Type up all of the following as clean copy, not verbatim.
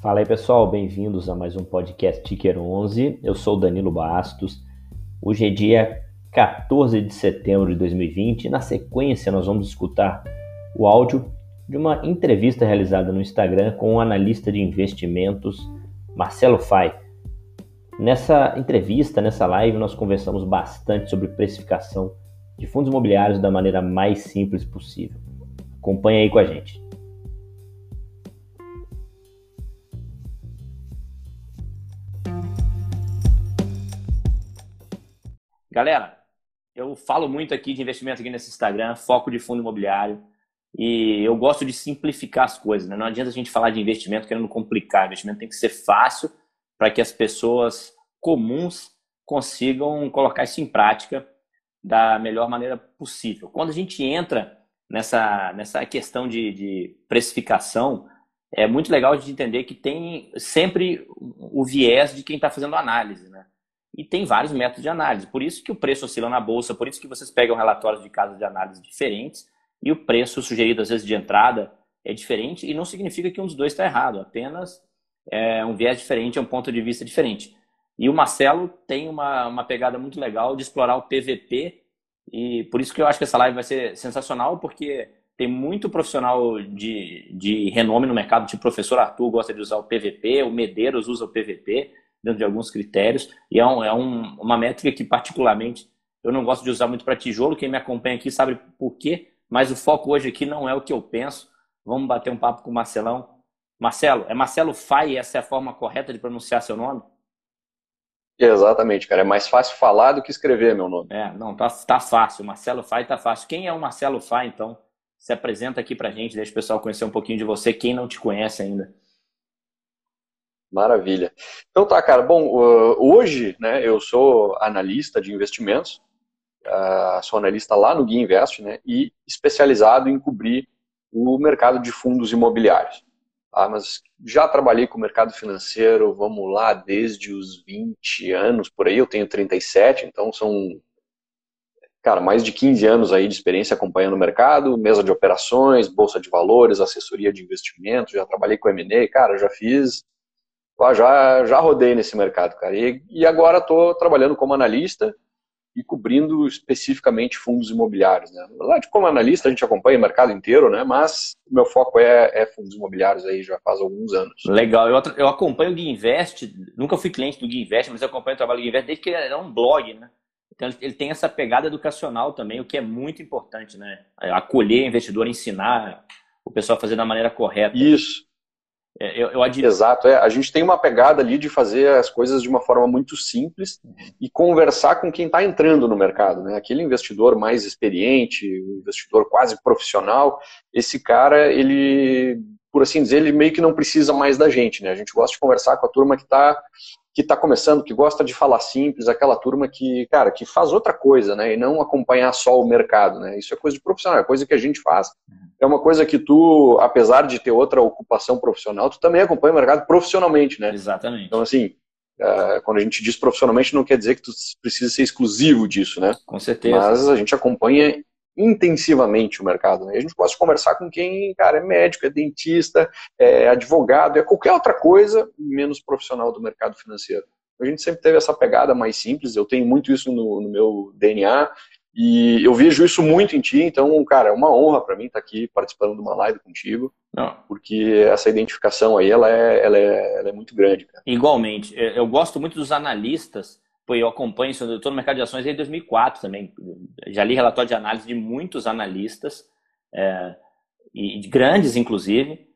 Fala aí pessoal, bem-vindos a mais um podcast Ticker 11, eu sou o Danilo Bastos. Hoje é dia 14 de setembro de 2020 e na sequência nós vamos escutar o áudio de uma entrevista realizada no Instagram com o analista de investimentos Marcelo Fayh. Nessa entrevista, nessa live, nós conversamos bastante sobre precificação de fundos imobiliários da maneira mais simples possível. Acompanhe aí com a gente. Galera, eu falo muito aqui de investimento aqui nesse Instagram, foco de fundo imobiliário, e eu gosto de simplificar as coisas, né? Não adianta a gente falar de investimento querendo complicar, investimento tem que ser fácil para que as pessoas comuns consigam colocar isso em prática da melhor maneira possível. Quando a gente entra nessa questão de precificação, é muito legal de entender que tem sempre o viés de quem está fazendo análise, né? E tem vários métodos de análise. Por isso que o preço oscila na bolsa, por isso que vocês pegam relatórios de casas de análise diferentes e o preço sugerido, às vezes, de entrada é diferente e não significa que um dos dois está errado. Apenas é um viés diferente, é um ponto de vista diferente. E o Marcelo tem uma pegada muito legal de explorar o PVP e por isso que eu acho que essa live vai ser sensacional, porque tem muito profissional de renome no mercado, tipo o professor Arthur gosta de usar o PVP, o Medeiros usa o PVP, dentro de alguns critérios, e é uma métrica que particularmente eu não gosto de usar muito para tijolo. Quem me acompanha aqui sabe por quê, mas o foco hoje aqui não é o que eu penso. Vamos bater um papo com o Marcelão. Marcelo, é Marcelo Fayh, essa é a forma correta de pronunciar seu nome? Exatamente, cara, é mais fácil falar do que escrever meu nome. É, não, tá fácil, Marcelo Fayh tá fácil. Quem é o Marcelo Fayh, então? Se apresenta aqui pra gente, deixa o pessoal conhecer um pouquinho de você, quem não te conhece ainda. Maravilha. Então tá, cara. Bom, hoje, né, eu sou analista de investimentos, sou analista lá no Guia Invest, né, e especializado em cobrir o mercado de fundos imobiliários. Mas já trabalhei com o mercado financeiro, vamos lá, desde os 20 anos, por aí, eu tenho 37, então são, cara, mais de 15 anos aí de experiência acompanhando o mercado, mesa de operações, bolsa de valores, assessoria de investimentos, já trabalhei com M&A, cara, já fiz... Já rodei nesse mercado, cara. E agora estou trabalhando como analista e cobrindo especificamente fundos imobiliários, né? Lá de como analista a gente acompanha o mercado inteiro, né? Mas o meu foco é fundos imobiliários aí já faz alguns anos. Legal. Eu acompanho o Guia Invest, nunca fui cliente do Guia Invest, mas eu acompanho o trabalho do Guia Invest desde que ele era um blog, né? Então ele tem essa pegada educacional também, o que é muito importante, né? Acolher investidor, ensinar o pessoal a fazer da maneira correta. Isso. Eu admiro. Exato, a gente tem uma pegada ali de fazer as coisas de uma forma muito simples e conversar com quem está entrando no mercado, né? Aquele investidor mais experiente, um investidor quase profissional, esse cara, ele, por assim dizer, ele meio que não precisa mais da gente, né? A gente gosta de conversar com a turma que tá começando, que gosta de falar simples, aquela turma que, cara, que faz outra coisa, né? E não acompanhar só o mercado, né? Isso é coisa de profissional, é coisa que a gente faz. É uma coisa que tu, apesar de ter outra ocupação profissional, tu também acompanha o mercado profissionalmente, né? Exatamente. Então, assim, quando a gente diz profissionalmente, não quer dizer que tu precisa ser exclusivo disso, né? Com certeza. Mas a gente acompanha intensivamente o mercado, né? A gente gosta de conversar com quem, cara, é médico, é dentista, é advogado, é qualquer outra coisa, menos profissional do mercado financeiro. A gente sempre teve essa pegada mais simples, eu tenho muito isso no meu DNA, e eu vejo isso muito em ti, então, cara, é uma honra para mim estar aqui participando de uma live contigo. Não. Porque essa identificação aí, ela é muito grande, cara. Igualmente. Eu gosto muito dos analistas, eu acompanho, eu estou no mercado de ações desde 2004 também, já li relatório de análise de muitos analistas, e de grandes, inclusive,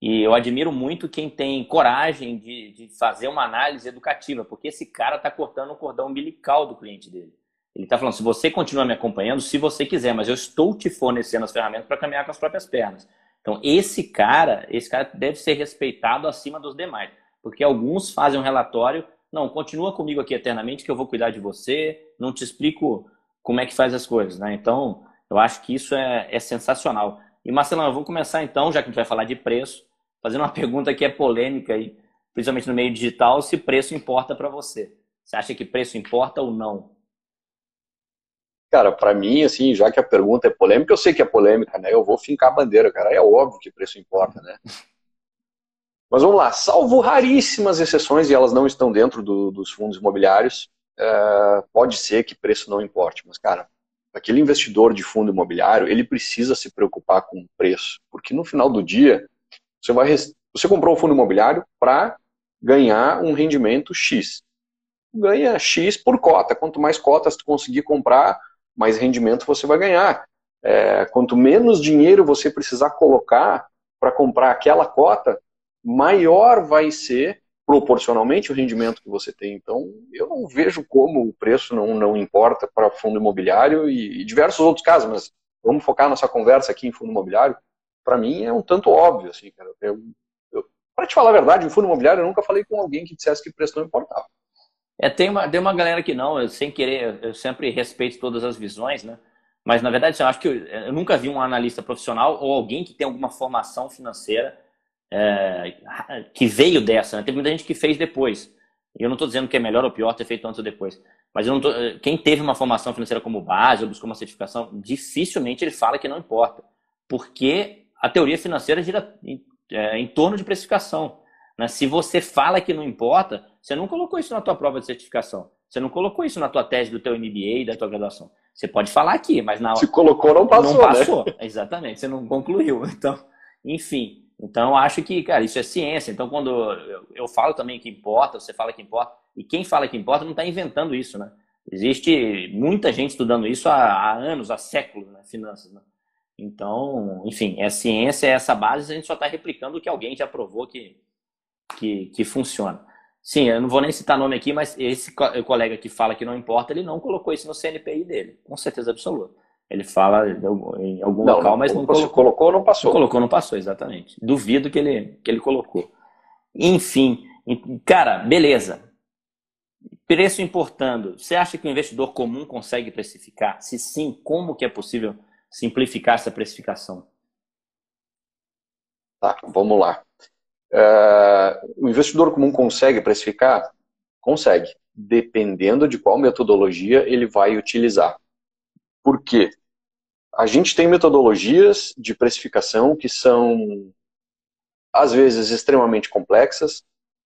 e eu admiro muito quem tem coragem de fazer uma análise educativa, porque esse cara está cortando o cordão umbilical do cliente dele. Ele está falando, se você continua me acompanhando, se você quiser, mas eu estou te fornecendo as ferramentas para caminhar com as próprias pernas. Então, esse cara deve ser respeitado acima dos demais, porque alguns fazem um relatório, não, continua comigo aqui eternamente que eu vou cuidar de você, não te explico como é que faz as coisas, né? Então, eu acho que isso é sensacional. E, Marcelão, eu vou começar então, já que a gente vai falar de preço, fazendo uma pergunta que é polêmica, e, principalmente no meio digital, se preço importa para você. Você acha que preço importa ou não? Cara, pra mim, assim, já que a pergunta é polêmica, eu sei que é polêmica, né? Eu vou fincar a bandeira, cara. É óbvio que preço importa, né? Mas vamos lá, salvo raríssimas exceções, e elas não estão dentro dos fundos imobiliários, pode ser que preço não importe, mas cara, aquele investidor de fundo imobiliário, ele precisa se preocupar com o preço, porque no final do dia, você comprou um fundo imobiliário para ganhar um rendimento X. Ganha X por cota, quanto mais cotas tu conseguir comprar, mais rendimento você vai ganhar. Quanto menos dinheiro você precisar colocar para comprar aquela cota, maior vai ser proporcionalmente o rendimento que você tem. Então, eu não vejo como o preço não importa para fundo imobiliário e diversos outros casos, mas vamos focar nossa conversa aqui em fundo imobiliário. Para mim é um tanto óbvio, assim, cara. Para te falar a verdade, em fundo imobiliário eu nunca falei com alguém que dissesse que o preço não importava. Tem uma galera que não, sem querer, eu sempre respeito todas as visões, né? Mas, na verdade, eu acho que eu nunca vi um analista profissional ou alguém que tem alguma formação financeira que veio dessa, né? Teve muita gente que fez depois. E eu não estou dizendo que é melhor ou pior ter feito antes ou depois. Mas eu não tô, quem teve uma formação financeira como base ou buscou uma certificação, dificilmente ele fala que não importa. Porque a teoria financeira gira em torno de precificação. Né? Se você fala que não importa, você não colocou isso na tua prova de certificação. Você não colocou isso na tua tese do teu MBA e da tua graduação. Você pode falar aqui, mas na hora... Se colocou, não passou, não passou, né? Exatamente, você não concluiu. Então, enfim. Então, eu acho que, cara, isso é ciência. Então, quando eu falo também que importa, você fala que importa. E quem fala que importa não está inventando isso, né? Existe muita gente estudando isso há anos, há séculos, né? Finanças, né? Então, enfim, é ciência, é essa base. A gente só está replicando o que alguém já provou que funciona. Sim, eu não vou nem citar nome aqui, mas esse colega que fala que não importa, ele não colocou isso no CNPI dele, com certeza absoluta. Ele fala em algum local, mas não colocou. Colocou ou não passou? Colocou ou não passou, exatamente. Duvido que ele colocou. Enfim, cara, beleza. Preço importando. Você acha que o investidor comum consegue precificar? Se sim, como que é possível simplificar essa precificação? Tá, vamos lá. O investidor comum consegue precificar? Consegue, dependendo de qual metodologia ele vai utilizar. Por quê? A gente tem metodologias de precificação que são, às vezes, extremamente complexas,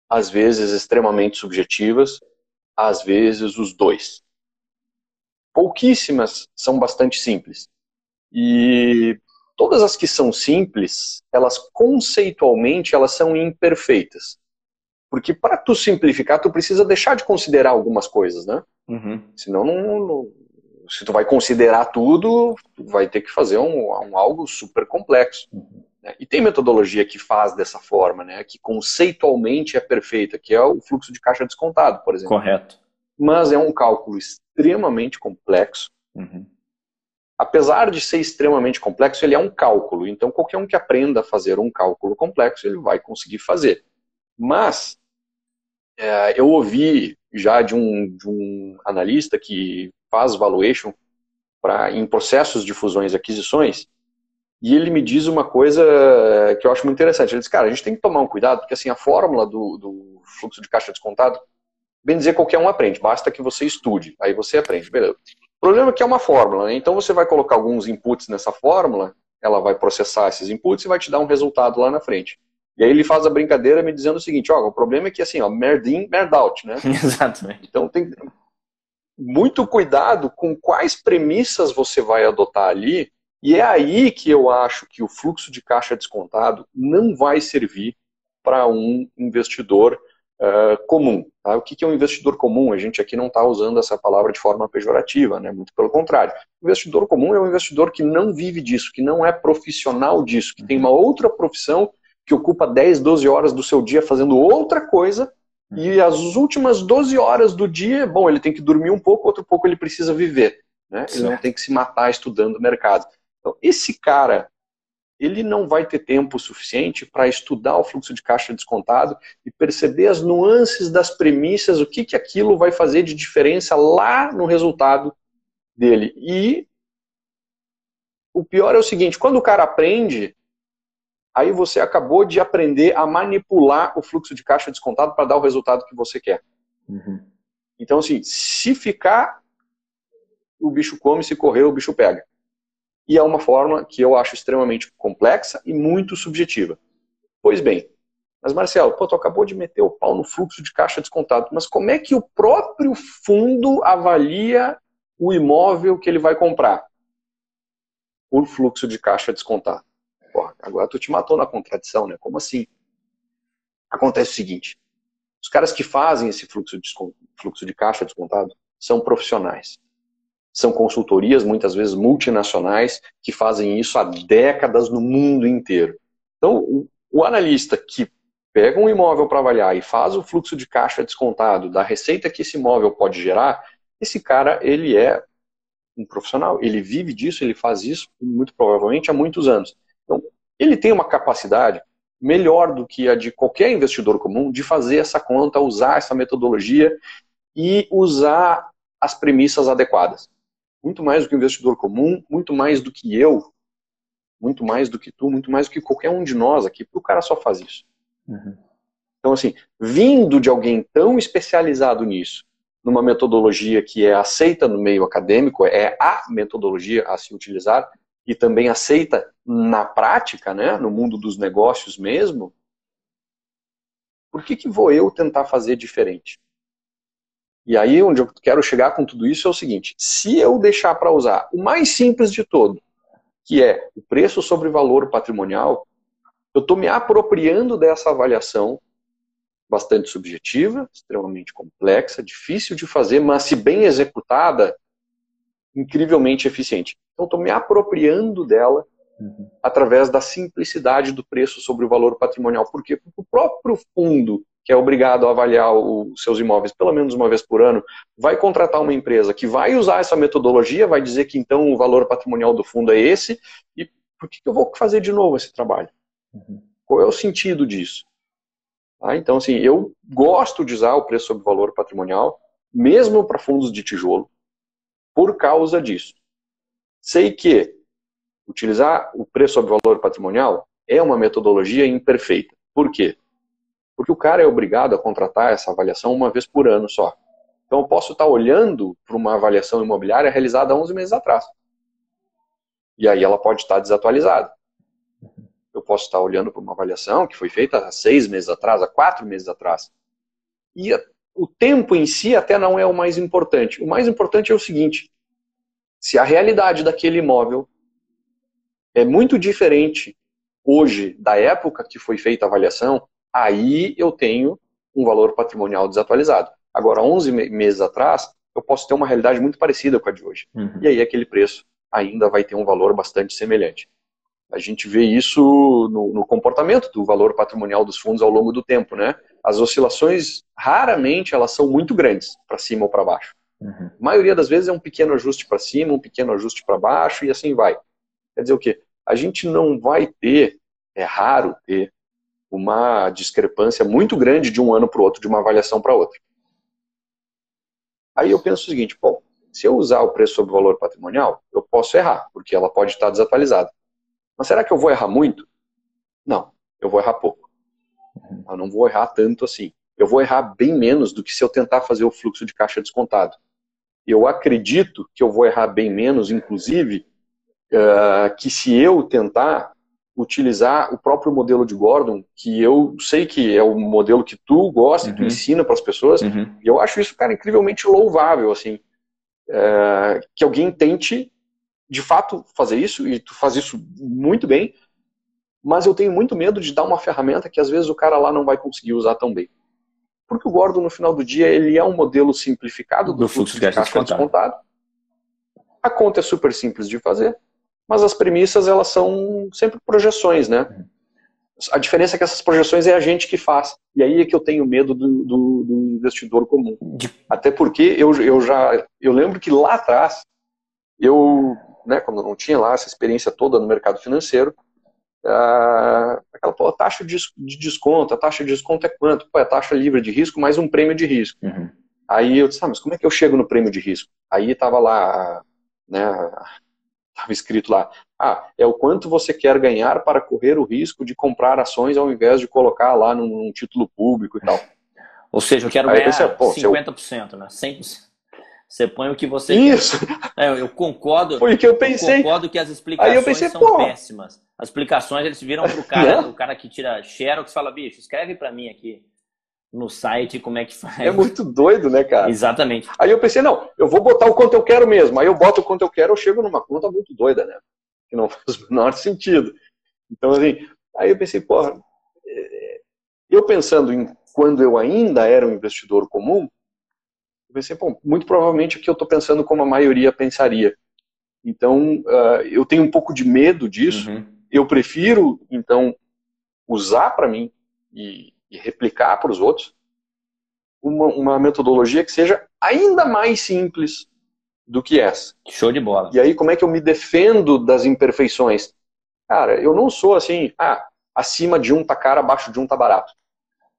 às vezes, extremamente subjetivas, às vezes, os dois. Pouquíssimas são bastante simples. E todas as que são simples, elas conceitualmente, elas são imperfeitas. Porque para tu simplificar, tu precisa deixar de considerar algumas coisas, né? Uhum. Senão, se tu vai considerar tudo, tu vai ter que fazer algo super complexo. Uhum. Né? E tem metodologia que faz dessa forma, né? Que conceitualmente é perfeita, que é o fluxo de caixa descontado, por exemplo. Correto. Mas é um cálculo extremamente complexo. Uhum. Apesar de ser extremamente complexo, ele é um cálculo. Então, qualquer um que aprenda a fazer um cálculo complexo, ele vai conseguir fazer. Mas, eu ouvi já de um analista que faz valuation em processos de fusões e aquisições, e ele me diz uma coisa que eu acho muito interessante. Ele diz, cara, a gente tem que tomar um cuidado, porque assim, a fórmula do fluxo de caixa descontado, bem dizer, qualquer um aprende, basta que você estude, aí você aprende, beleza. O problema é que é uma fórmula, né? Então você vai colocar alguns inputs nessa fórmula, ela vai processar esses inputs e vai te dar um resultado lá na frente. E aí ele faz a brincadeira me dizendo o seguinte, ó, o problema é que assim, ó, merda in, merda out, né? Exatamente. Então tem muito cuidado com quais premissas você vai adotar ali, e é aí que eu acho que o fluxo de caixa descontado não vai servir para um investidor comum. Tá? O que é um investidor comum? A gente aqui não está usando essa palavra de forma pejorativa, né? Muito pelo contrário. O investidor comum é um investidor que não vive disso, que não é profissional disso, que tem uma outra profissão que ocupa 10, 12 horas do seu dia fazendo outra coisa e as últimas 12 horas do dia, bom, ele tem que dormir um pouco, outro pouco ele precisa viver. Né? Ele não tem que se matar estudando o mercado. Então, esse cara... ele não vai ter tempo suficiente para estudar o fluxo de caixa descontado e perceber as nuances das premissas, o que aquilo vai fazer de diferença lá no resultado dele. E o pior é o seguinte, quando o cara aprende, aí você acabou de aprender a manipular o fluxo de caixa descontado para dar o resultado que você quer. Uhum. Então, assim, se ficar, o bicho come, se correr, o bicho pega. E é uma forma que eu acho extremamente complexa e muito subjetiva. Pois bem, Mas, Marcelo, pô, tu acabou de meter o pau no fluxo de caixa descontado, mas como é que o próprio fundo avalia o imóvel que ele vai comprar? Por fluxo de caixa descontado. Porra, agora tu te matou na contradição, né? Como assim? Acontece o seguinte, os caras que fazem esse fluxo de caixa descontado são profissionais. São consultorias, muitas vezes multinacionais, que fazem isso há décadas no mundo inteiro. Então, o analista que pega um imóvel para avaliar e faz o fluxo de caixa descontado da receita que esse imóvel pode gerar, esse cara, ele é um profissional, ele vive disso, ele faz isso, muito provavelmente, há muitos anos. Então, ele tem uma capacidade melhor do que a de qualquer investidor comum de fazer essa conta, usar essa metodologia e usar as premissas adequadas. Muito mais do que o investidor comum, muito mais do que eu, muito mais do que tu, muito mais do que qualquer um de nós aqui, porque o cara só faz isso. Uhum. Então, assim, vindo de alguém tão especializado nisso, numa metodologia que é aceita no meio acadêmico, é a metodologia a se utilizar, e também aceita na prática, né, no mundo dos negócios mesmo, por que vou eu tentar fazer diferente? E aí onde eu quero chegar com tudo isso é o seguinte, se eu deixar para usar o mais simples de todo, que é o preço sobre valor patrimonial, eu estou me apropriando dessa avaliação bastante subjetiva, extremamente complexa, difícil de fazer, mas se bem executada, incrivelmente eficiente. Então, estou me apropriando dela através da simplicidade do preço sobre o valor patrimonial. Por quê? Porque o próprio fundo, que é obrigado a avaliar os seus imóveis pelo menos uma vez por ano, vai contratar uma empresa que vai usar essa metodologia, vai dizer que então o valor patrimonial do fundo é esse, e por que eu vou fazer de novo esse trabalho? Qual é o sentido disso? Ah, então, assim, eu gosto de usar o preço sobre o valor patrimonial, mesmo para fundos de tijolo, por causa disso. Sei que utilizar o preço sobre valor patrimonial é uma metodologia imperfeita. Por quê? Porque o cara é obrigado a contratar essa avaliação uma vez por ano só. Então eu posso estar olhando para uma avaliação imobiliária realizada há 11 meses atrás. E aí ela pode estar desatualizada. Eu posso estar olhando para uma avaliação que foi feita há 6 meses atrás, há 4 meses atrás. E o tempo em si até não é o mais importante. O mais importante é o seguinte: se a realidade daquele imóvel é muito diferente hoje da época que foi feita a avaliação, aí eu tenho um valor patrimonial desatualizado. Agora, 11 meses atrás, eu posso ter uma realidade muito parecida com a de hoje. Uhum. E aí aquele preço ainda vai ter um valor bastante semelhante. A gente vê isso no comportamento do valor patrimonial dos fundos ao longo do tempo, né? As oscilações, raramente, elas são muito grandes, para cima ou para baixo. Uhum. A maioria das vezes é um pequeno ajuste para cima, um pequeno ajuste para baixo, e assim vai. Quer dizer o quê? A gente não vai ter, é raro ter, uma discrepância muito grande de um ano para o outro, de uma avaliação para outra. Aí eu penso o seguinte, bom, se eu usar o preço sobre o valor patrimonial, eu posso errar, porque ela pode estar desatualizada. Mas será que eu vou errar muito? Não, eu vou errar pouco. Eu não vou errar tanto assim. Eu vou errar bem menos do que se eu tentar fazer o fluxo de caixa descontado. Eu acredito que eu vou errar bem menos, inclusive, que se eu tentar utilizar o próprio modelo de Gordon, que eu sei que é o modelo que tu gosta, que tu ensina para as pessoas, e eu acho isso, cara, incrivelmente louvável, assim, que alguém tente, de fato, fazer isso, e tu faz isso muito bem, mas eu tenho muito medo de dar uma ferramenta que às vezes o cara lá não vai conseguir usar tão bem. Porque o Gordon, no final do dia, ele é um modelo simplificado do fluxo de caixa descontado. A conta é super simples de fazer, mas as premissas, elas são sempre projeções, né? A diferença é que essas projeções é a gente que faz. E aí é que eu tenho medo do investidor comum. Até porque eu lembro que lá atrás, né, quando eu não tinha lá essa experiência toda no mercado financeiro, aquela taxa de desconto, a taxa de desconto é quanto? Pô, é taxa livre de risco mais um prêmio de risco. Uhum. Aí eu disse, mas como é que eu chego no prêmio de risco? Aí estava lá, né, estava escrito lá, é o quanto você quer ganhar para correr o risco de comprar ações ao invés de colocar lá num título público e tal. Ou seja, eu quero ganhar 50%, né? 100%. Você põe o que você quer. É, eu concordo. Foi o que eu pensei. Eu concordo que as explicações são péssimas. As explicações, eles viram pro cara, o cara que tira xerox, fala, bicho, escreve para mim aqui no site como é que faz. É muito doido, né, cara? Exatamente. Aí eu pensei, não, eu vou botar o quanto eu quero mesmo. Aí eu boto o quanto eu quero, eu chego numa conta muito doida, né? Que não faz o menor sentido. Então, assim, aí eu pensei, porra, eu pensando em quando eu ainda era um investidor comum, eu pensei, bom, muito provavelmente aqui eu estou pensando como a maioria pensaria. Então, eu tenho um pouco de medo disso. Uhum. Eu prefiro, então, usar para mim e replicar para os outros uma metodologia que seja ainda mais simples do que essa. Show de bola. E aí, como é que eu me defendo das imperfeições? Cara, eu não sou assim, ah, acima de um tá caro, abaixo de um tá barato.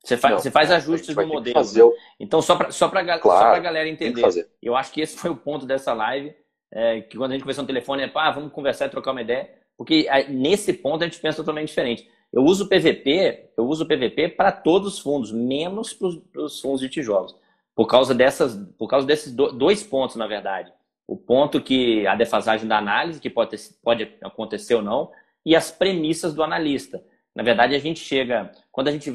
Você faz ajustes no modelo. Então, só pra galera entender, eu acho que esse foi o ponto dessa live, que quando a gente conversou no telefone, ah, vamos conversar e trocar uma ideia, porque nesse ponto a gente pensa totalmente diferente. Eu uso o PVP para todos os fundos, menos para os fundos de tijolos. Por causa desses dois pontos, na verdade. O ponto que a defasagem da análise, que pode acontecer ou não, e as premissas do analista. Na verdade, a gente chega... Quando a gente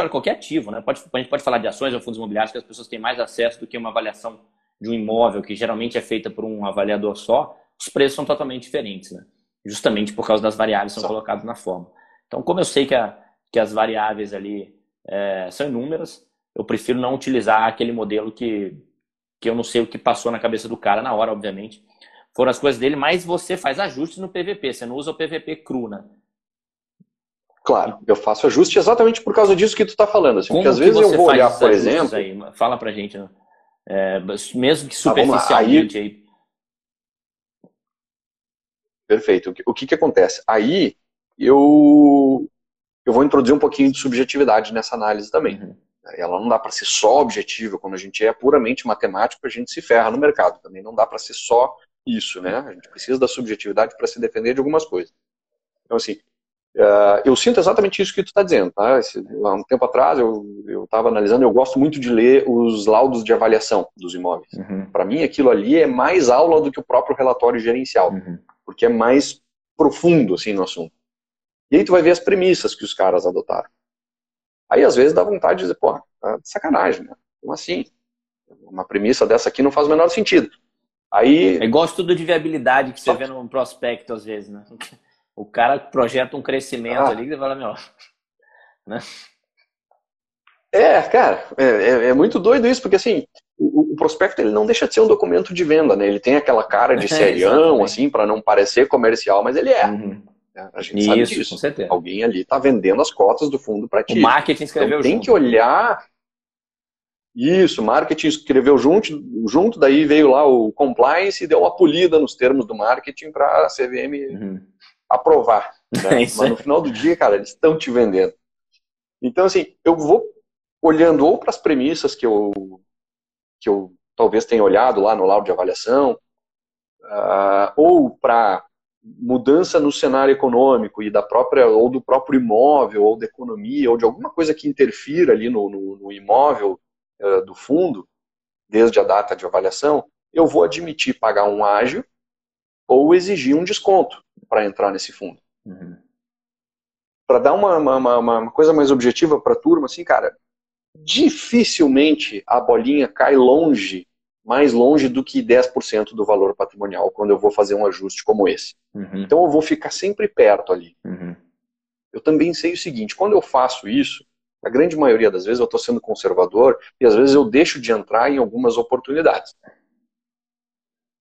olha qualquer ativo, né? A gente pode falar de ações ou fundos imobiliários, que as pessoas têm mais acesso do que uma avaliação de um imóvel, que geralmente é feita por um avaliador só, os preços são totalmente diferentes, né? Justamente por causa das variáveis que são colocadas na forma. Então, como eu sei que as variáveis ali são inúmeras, eu prefiro não utilizar aquele modelo que eu não sei o que passou na cabeça do cara na hora, obviamente. Foram as coisas dele, mas você faz ajustes no PVP, você não usa o PVP cru, né? Claro, eu faço ajuste exatamente por causa disso que tu está falando. Assim, porque às vezes eu vou olhar, por exemplo... Aí? Fala pra gente, né? Mesmo que superficialmente... Aí... Perfeito. O que acontece? Aí... Eu vou introduzir um pouquinho de subjetividade nessa análise também. Uhum. Ela não dá para ser só objetiva. Quando a gente é puramente matemático, a gente se ferra no mercado. Também não dá para ser só isso, né? A gente precisa da subjetividade para se defender de algumas coisas. Então, assim, eu sinto exatamente isso que tu está dizendo, tá? Há um tempo atrás, eu estava analisando, eu gosto muito de ler os laudos de avaliação dos imóveis. Uhum. Para mim, aquilo ali é mais aula do que o próprio relatório gerencial. Uhum. Porque é mais profundo, assim, no assunto. E aí tu vai ver as premissas que os caras adotaram. Aí às vezes dá vontade de dizer, pô, tá de sacanagem, né? Como assim? Uma premissa dessa aqui não faz o menor sentido. Aí... É igual estudo de viabilidade que você vê num prospecto às vezes, né? O cara projeta um crescimento ali e fala, meu... Né? Cara, é muito doido isso, porque assim, o prospecto ele não deixa de ser um documento de venda, né? Ele tem aquela cara de serião, assim, pra não parecer comercial, mas ele é. Uhum. A gente sabe disso. Com certeza. Alguém ali está vendendo as cotas do fundo para ti. O marketing escreveu junto. Tem que olhar... Isso, o marketing escreveu junto, daí veio lá o compliance e deu uma polida nos termos do marketing para a CVM aprovar. Né? Mas no final do dia, cara, eles estão te vendendo. Então, assim, eu vou olhando ou para as premissas que eu talvez tenha olhado lá no laudo de avaliação, ou para... mudança no cenário econômico e da própria, ou do próprio imóvel, ou da economia, ou de alguma coisa que interfira ali no imóvel do fundo, desde a data de avaliação, eu vou admitir pagar um ágio ou exigir um desconto para entrar nesse fundo. Uhum. Para dar uma coisa mais objetiva para a turma, assim, cara, dificilmente a bolinha cai mais longe do que 10% do valor patrimonial quando eu vou fazer um ajuste como esse. Uhum. Então eu vou ficar sempre perto ali. Uhum. Eu também sei o seguinte, quando eu faço isso, a grande maioria das vezes eu estou sendo conservador e às vezes eu deixo de entrar em algumas oportunidades.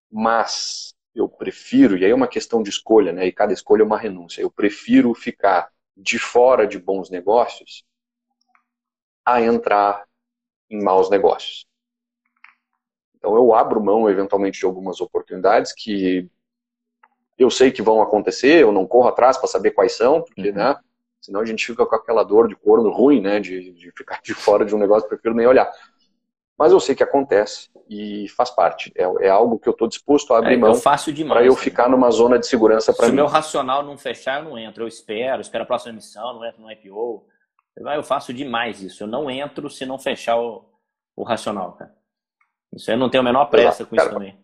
Mas eu prefiro, e aí é uma questão de escolha, né? E cada escolha é uma renúncia, eu prefiro ficar de fora de bons negócios a entrar em maus negócios. Então eu abro mão, eventualmente, de algumas oportunidades que eu sei que vão acontecer, eu não corro atrás para saber quais são, porque, né, senão a gente fica com aquela dor de corno ruim, né, de ficar de fora de um negócio, prefiro nem olhar. Mas eu sei que acontece e faz parte, é algo que eu estou disposto a abrir mão para eu ficar numa zona de segurança para mim. Se o meu racional não fechar, eu não entro, eu espero a próxima emissão, não entro no IPO, eu faço demais isso, eu não entro se não fechar o racional, cara. Isso aí não tem a menor pressa com isso também.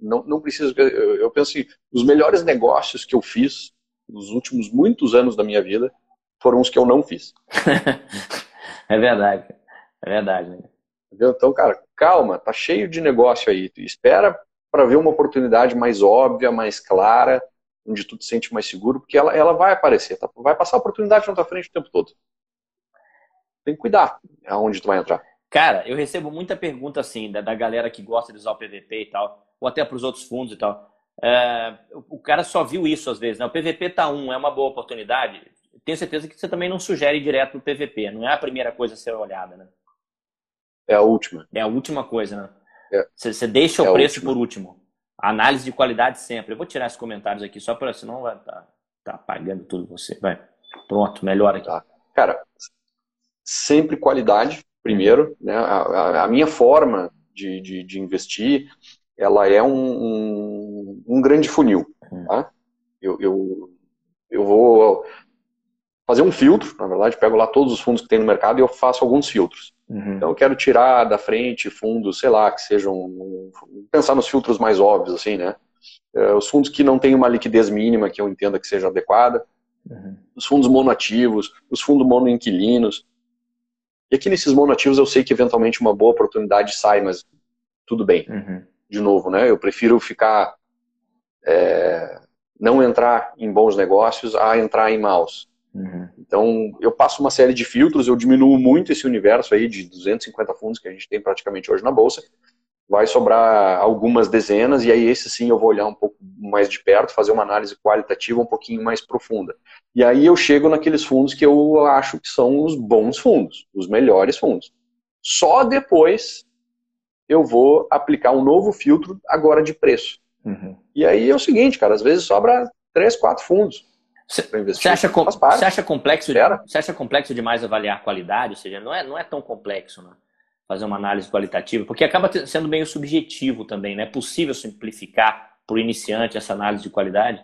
Não preciso... Eu penso assim, os melhores negócios que eu fiz nos últimos muitos anos da minha vida foram os que eu não fiz. É verdade. É verdade, né? Entendeu? Então, cara, calma, tá cheio de negócio aí. Tu espera para ver uma oportunidade mais óbvia, mais clara, onde tu te sente mais seguro, porque ela vai aparecer, tá? Vai passar a oportunidade na tua frente o tempo todo. Tem que cuidar aonde tu vai entrar. Cara, eu recebo muita pergunta assim, da galera que gosta de usar o PVP e tal, ou até para os outros fundos e tal. O cara só viu isso às vezes, né? O PVP tá é uma boa oportunidade. Tenho certeza que você também não sugere direto o PVP, não é a primeira coisa a ser olhada, né? É a última. É a última coisa, né? Você deixa o preço por último. A análise de qualidade sempre. Eu vou tirar esses comentários aqui só para, senão vai tá apagando tudo você. Vai. Pronto, melhor aqui. Tá. Cara, sempre qualidade, primeiro, né? A minha forma de investir, ela é um grande funil. Tá? Eu vou fazer um filtro, na verdade, pego lá todos os fundos que tem no mercado e eu faço alguns filtros. Então eu quero tirar da frente fundos, sei lá, que sejam... Pensar nos filtros mais óbvios, assim, né? Os fundos que não têm uma liquidez mínima que eu entenda que seja adequada, os fundos monoativos, os fundos monoinquilinos. E aqui nesses monoativos eu sei que eventualmente uma boa oportunidade sai, mas tudo bem. De novo, né? Eu prefiro ficar... não entrar em bons negócios a entrar em maus. Então, eu passo uma série de filtros, eu diminuo muito esse universo aí de 250 fundos que a gente tem praticamente hoje na Bolsa. Vai sobrar algumas dezenas e aí esse sim eu vou olhar um pouco mais de perto, fazer uma análise qualitativa um pouquinho mais profunda. E aí eu chego naqueles fundos que eu acho que são os bons fundos, os melhores fundos. Só depois eu vou aplicar um novo filtro agora de preço. E aí é o seguinte, cara, às vezes sobra 3, 4 fundos. Você acha complexo demais avaliar qualidade? Ou seja, não é tão complexo, né? Fazer uma análise qualitativa, porque acaba sendo meio subjetivo também, né? É possível simplificar para o iniciante essa análise de qualidade?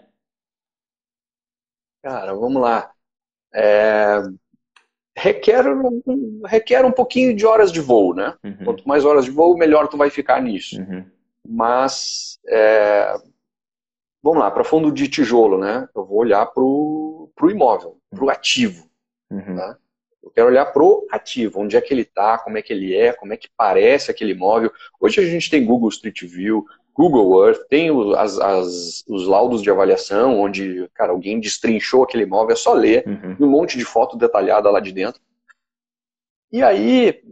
Cara, vamos lá. Requer um pouquinho de horas de voo, né? Quanto mais horas de voo, melhor tu vai ficar nisso. Mas... Vamos lá, para fundo de tijolo, né? Eu vou olhar para o imóvel, para o ativo. Tá? Eu quero olhar para o ativo, onde é que ele está, como é que ele é, como é que parece aquele imóvel. Hoje a gente tem Google Street View, Google Earth, tem os laudos de avaliação, onde, cara, alguém destrinchou aquele imóvel, é só ler, um monte de foto detalhada lá de dentro. E aí,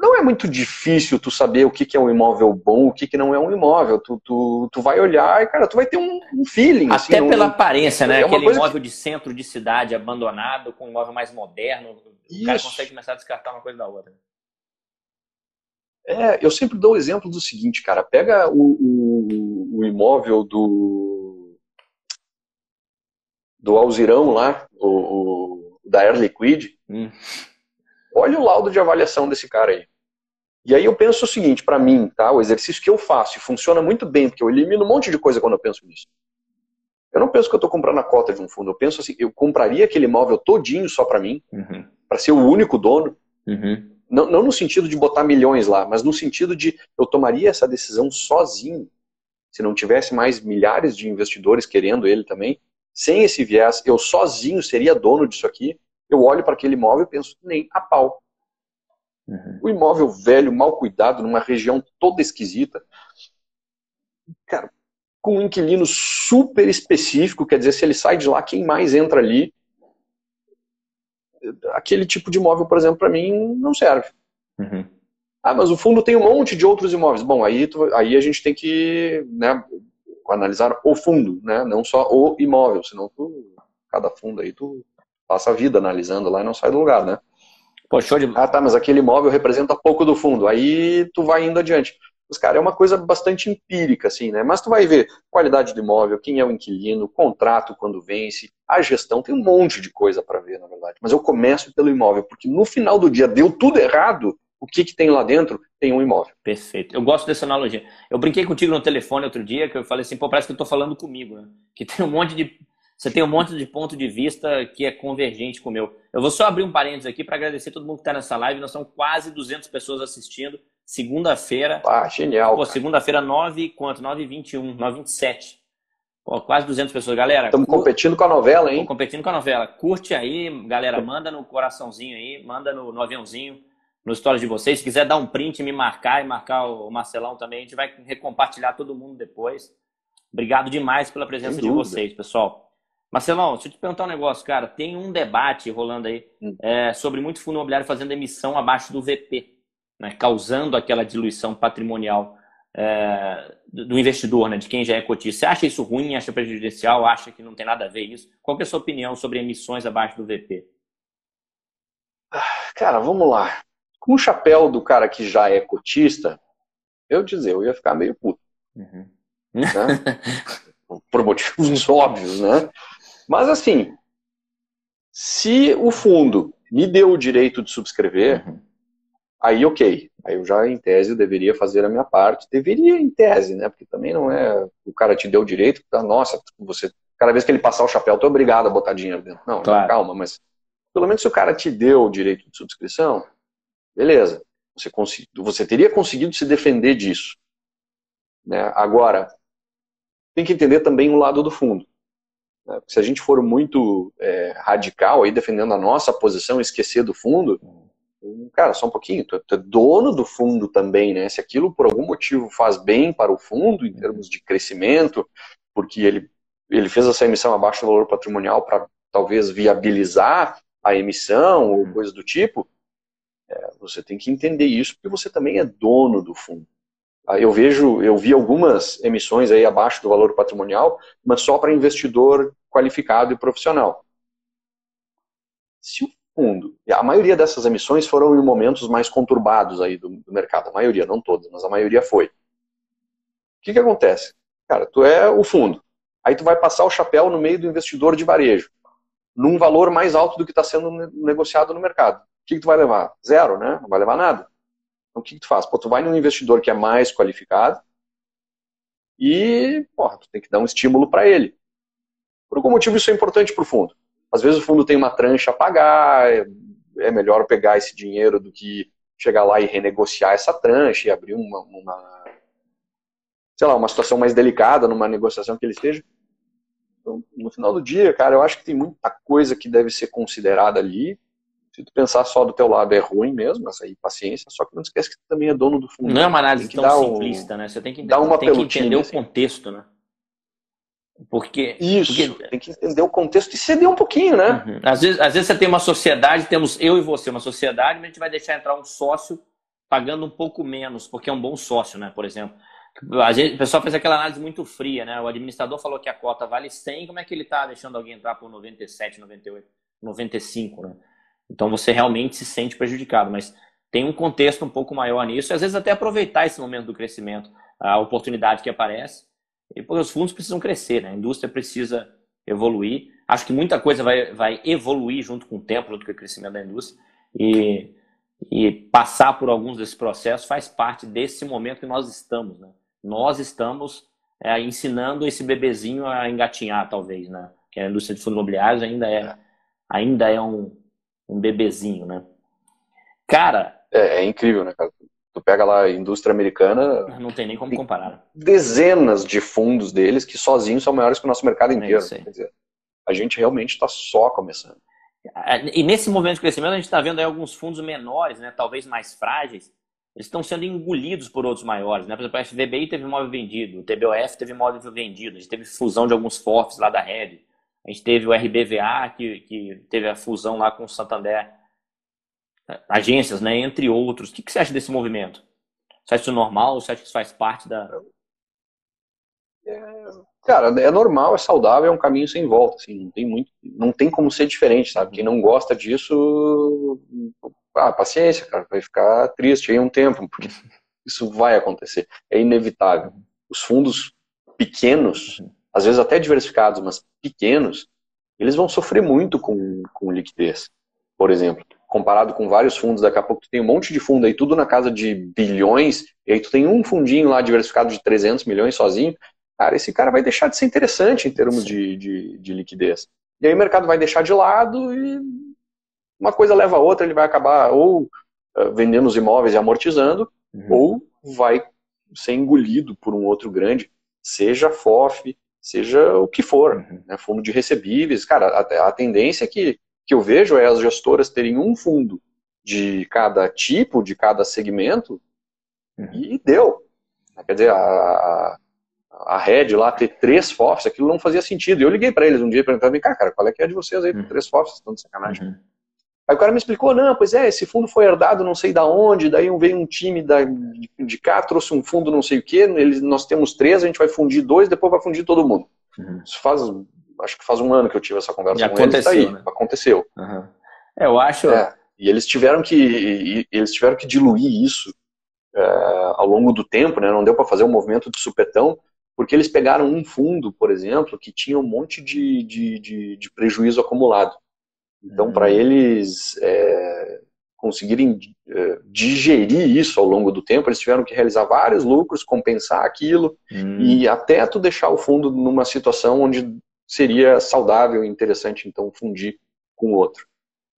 não é muito difícil tu saber o que é um imóvel bom, o que não é um imóvel. Tu vai olhar e, cara, tu vai ter um feeling. Até assim, pela aparência, né? Aquele imóvel de centro de cidade abandonado com um imóvel mais moderno. O cara consegue começar a descartar uma coisa da outra. Eu sempre dou o exemplo do seguinte, cara. Pega o imóvel do Alzirão lá, da Air Liquid. Olha o laudo de avaliação desse cara aí. E aí eu penso o seguinte, pra mim, tá? O exercício que eu faço, e funciona muito bem, porque eu elimino um monte de coisa quando eu penso nisso. Eu não penso que eu tô comprando a cota de um fundo, eu penso assim, eu compraria aquele imóvel todinho só pra mim, pra ser o único dono, não no sentido de botar milhões lá, mas no sentido de eu tomaria essa decisão sozinho, se não tivesse mais milhares de investidores querendo ele também, sem esse viés, eu sozinho seria dono disso aqui. Eu olho para aquele imóvel e penso, nem a pau. O imóvel velho, mal cuidado, numa região toda esquisita. Cara, com um inquilino super específico, quer dizer, se ele sai de lá, quem mais entra ali? Aquele tipo de imóvel, por exemplo, para mim, não serve. Ah, mas o fundo tem um monte de outros imóveis. Bom, aí a gente tem que, né, analisar o fundo, né, não só o imóvel, senão cada fundo aí passa a vida analisando lá e não sai do lugar, né? Pô, show de... Ah, tá, mas aquele imóvel representa pouco do fundo. Aí tu vai indo adiante. Mas, cara, é uma coisa bastante empírica, assim, né? Mas tu vai ver qualidade do imóvel, quem é o inquilino, o contrato quando vence, a gestão. Tem um monte de coisa para ver, na verdade. Mas eu começo pelo imóvel, porque no final do dia deu tudo errado, o que tem lá dentro? Tem um imóvel. Perfeito. Eu gosto dessa analogia. Eu brinquei contigo no telefone outro dia, que eu falei assim, pô, parece que eu tô falando comigo, né? Que tem um monte de Você tem um monte de ponto de vista que é convergente com o meu. Eu vou só abrir um parênteses aqui para agradecer todo mundo que está nessa live. Nós somos quase 200 pessoas assistindo. Segunda-feira. Ah, genial. Pô, segunda-feira, 9 quanto? 9h21, 9h27. Pô, quase 200 pessoas. Galera, estamos competindo com a novela, hein? Competindo com a novela. Curte aí, galera. Manda no coraçãozinho aí. Manda no aviãozinho, no stories de vocês. Se quiser dar um print, me marcar e marcar o Marcelão também. A gente vai recompartilhar todo mundo depois. Obrigado demais pela presença de vocês, pessoal. Marcelão, deixa eu te perguntar um negócio, cara. Tem um debate rolando aí sobre muito fundo imobiliário fazendo emissão abaixo do VP, né? Causando aquela diluição patrimonial do investidor, né? De quem já é cotista. Você acha isso ruim? Acha prejudicial? Acha que não tem nada a ver isso? Qual que é a sua opinião sobre emissões abaixo do VP? Cara, vamos lá. Com o chapéu do cara que já é cotista, eu ia ficar meio puto. Uhum. Né? Por motivos óbvios, né? Mas assim, se o fundo me deu o direito de subscrever, aí ok. Aí eu já, em tese, deveria fazer a minha parte. Deveria, em tese, né? Porque também não é... O cara te deu o direito, nossa, você... Cada vez que ele passar o chapéu, tu é obrigado a botar dinheiro dentro. Não, claro. Calma, mas pelo menos se o cara te deu o direito de subscrição, beleza. Você teria conseguido se defender disso. Né? Agora... Tem que entender também o lado do fundo. Se a gente for muito radical, aí defendendo a nossa posição, esquecer do fundo, cara, só um pouquinho, tu é dono do fundo também, né? Se aquilo por algum motivo faz bem para o fundo, em termos de crescimento, porque ele fez essa emissão abaixo do valor patrimonial para talvez viabilizar a emissão ou coisa do tipo, você tem que entender isso, porque você também é dono do fundo. Eu vi algumas emissões aí abaixo do valor patrimonial, mas só para investidor qualificado e profissional. Se o fundo, a maioria dessas emissões foram em momentos mais conturbados aí do mercado, a maioria, não todas, mas a maioria foi. O que que acontece? Cara, tu é o fundo, aí tu vai passar o chapéu no meio do investidor de varejo, num valor mais alto do que está sendo negociado no mercado. O que que tu vai levar? Zero, né? Não vai levar nada. Então, o que tu faz? Pô, tu vai num investidor que é mais qualificado e, porra, tu tem que dar um estímulo para ele. Por algum motivo isso é importante para o fundo. Às vezes o fundo tem uma trancha a pagar, é melhor pegar esse dinheiro do que chegar lá e renegociar essa trancha e abrir uma situação mais delicada numa negociação que ele esteja. Então, no final do dia, cara, eu acho que tem muita coisa que deve ser considerada ali. Se tu pensar só do teu lado é ruim mesmo, mas aí paciência, só que não esquece que tu também é dono do fundo. Não é uma análise tão simplista, né? Você tem que entender o contexto, né? Tem que entender o contexto e ceder um pouquinho, né? Uhum. Às vezes você tem uma sociedade, temos eu e você, uma sociedade, mas a gente vai deixar entrar um sócio pagando um pouco menos, porque é um bom sócio, né? Por exemplo. O pessoal fez aquela análise muito fria, né? O administrador falou que a cota vale 100, como é que ele tá deixando alguém entrar por 97, 98, 95, né? Então você realmente se sente prejudicado, mas tem um contexto um pouco maior nisso, e às vezes até aproveitar esse momento do crescimento, a oportunidade que aparece, e porque os fundos precisam crescer, né? A indústria precisa evoluir, acho que muita coisa vai evoluir junto com o tempo, junto com o crescimento da indústria, e passar por alguns desses processos faz parte desse momento que nós estamos, né? Nós estamos ensinando esse bebezinho a engatinhar, talvez, né? Que a indústria de fundos imobiliários ainda é um bebezinho, né? Cara... É incrível, né, cara? Tu pega lá a indústria americana... Não tem nem como comparar. Dezenas de fundos deles que sozinhos são maiores que o nosso mercado inteiro. Quer dizer, a gente realmente está só começando. E nesse movimento de crescimento a gente está vendo aí alguns fundos menores, né? Talvez mais frágeis. Eles estão sendo engolidos por outros maiores, né? Por exemplo, a FVBI teve imóvel vendido, o TBOF teve imóvel vendido, a gente teve fusão de alguns FOFs lá da Red. A gente teve o RBVA, que teve a fusão lá com o Santander, agências, né, entre outros. O que você acha desse movimento? Você acha isso normal ou você acha que isso faz parte da... Cara, é normal, é saudável, é um caminho sem volta. Assim, não tem como ser diferente, sabe? Quem não gosta disso, paciência, cara, vai ficar triste aí um tempo, porque isso vai acontecer. É inevitável. Os fundos pequenos... às vezes até diversificados, mas pequenos, eles vão sofrer muito com liquidez, por exemplo. Comparado com vários fundos, daqui a pouco tu tem um monte de fundo aí, tudo na casa de bilhões, e aí tu tem um fundinho lá diversificado de 300 milhões sozinho, cara, esse cara vai deixar de ser interessante em termos de liquidez. E aí o mercado vai deixar de lado e uma coisa leva a outra, ele vai acabar ou vendendo os imóveis e amortizando, ou vai ser engolido por um outro grande, seja FOF, seja o que for, né? Fundo de recebíveis. Cara, a tendência que eu vejo é as gestoras terem um fundo de cada tipo, de cada segmento, e deu. Quer dizer, a Red lá ter 3 FOFs, aquilo não fazia sentido. Eu liguei para eles um dia e perguntei, vem cá, cara, qual é que é de vocês aí? 3 FOFs, estão de sacanagem. Aí o cara me explicou, não, pois é, esse fundo foi herdado não sei da onde, daí veio um time de cá, trouxe um fundo não sei o que, nós temos 3, a gente vai fundir 2, depois vai fundir todo mundo. Isso acho que faz 1 ano que eu tive essa conversa e com eles, tá aí, né? Aconteceu. Eu acho... E eles tiveram que diluir isso ao longo do tempo, né? Não deu para fazer um movimento de supetão, porque eles pegaram um fundo, por exemplo, que tinha um monte de prejuízo acumulado. Então, para eles conseguirem digerir isso ao longo do tempo, eles tiveram que realizar vários lucros, compensar aquilo, e até tu deixar o fundo numa situação onde seria saudável e interessante, então, fundir com o outro.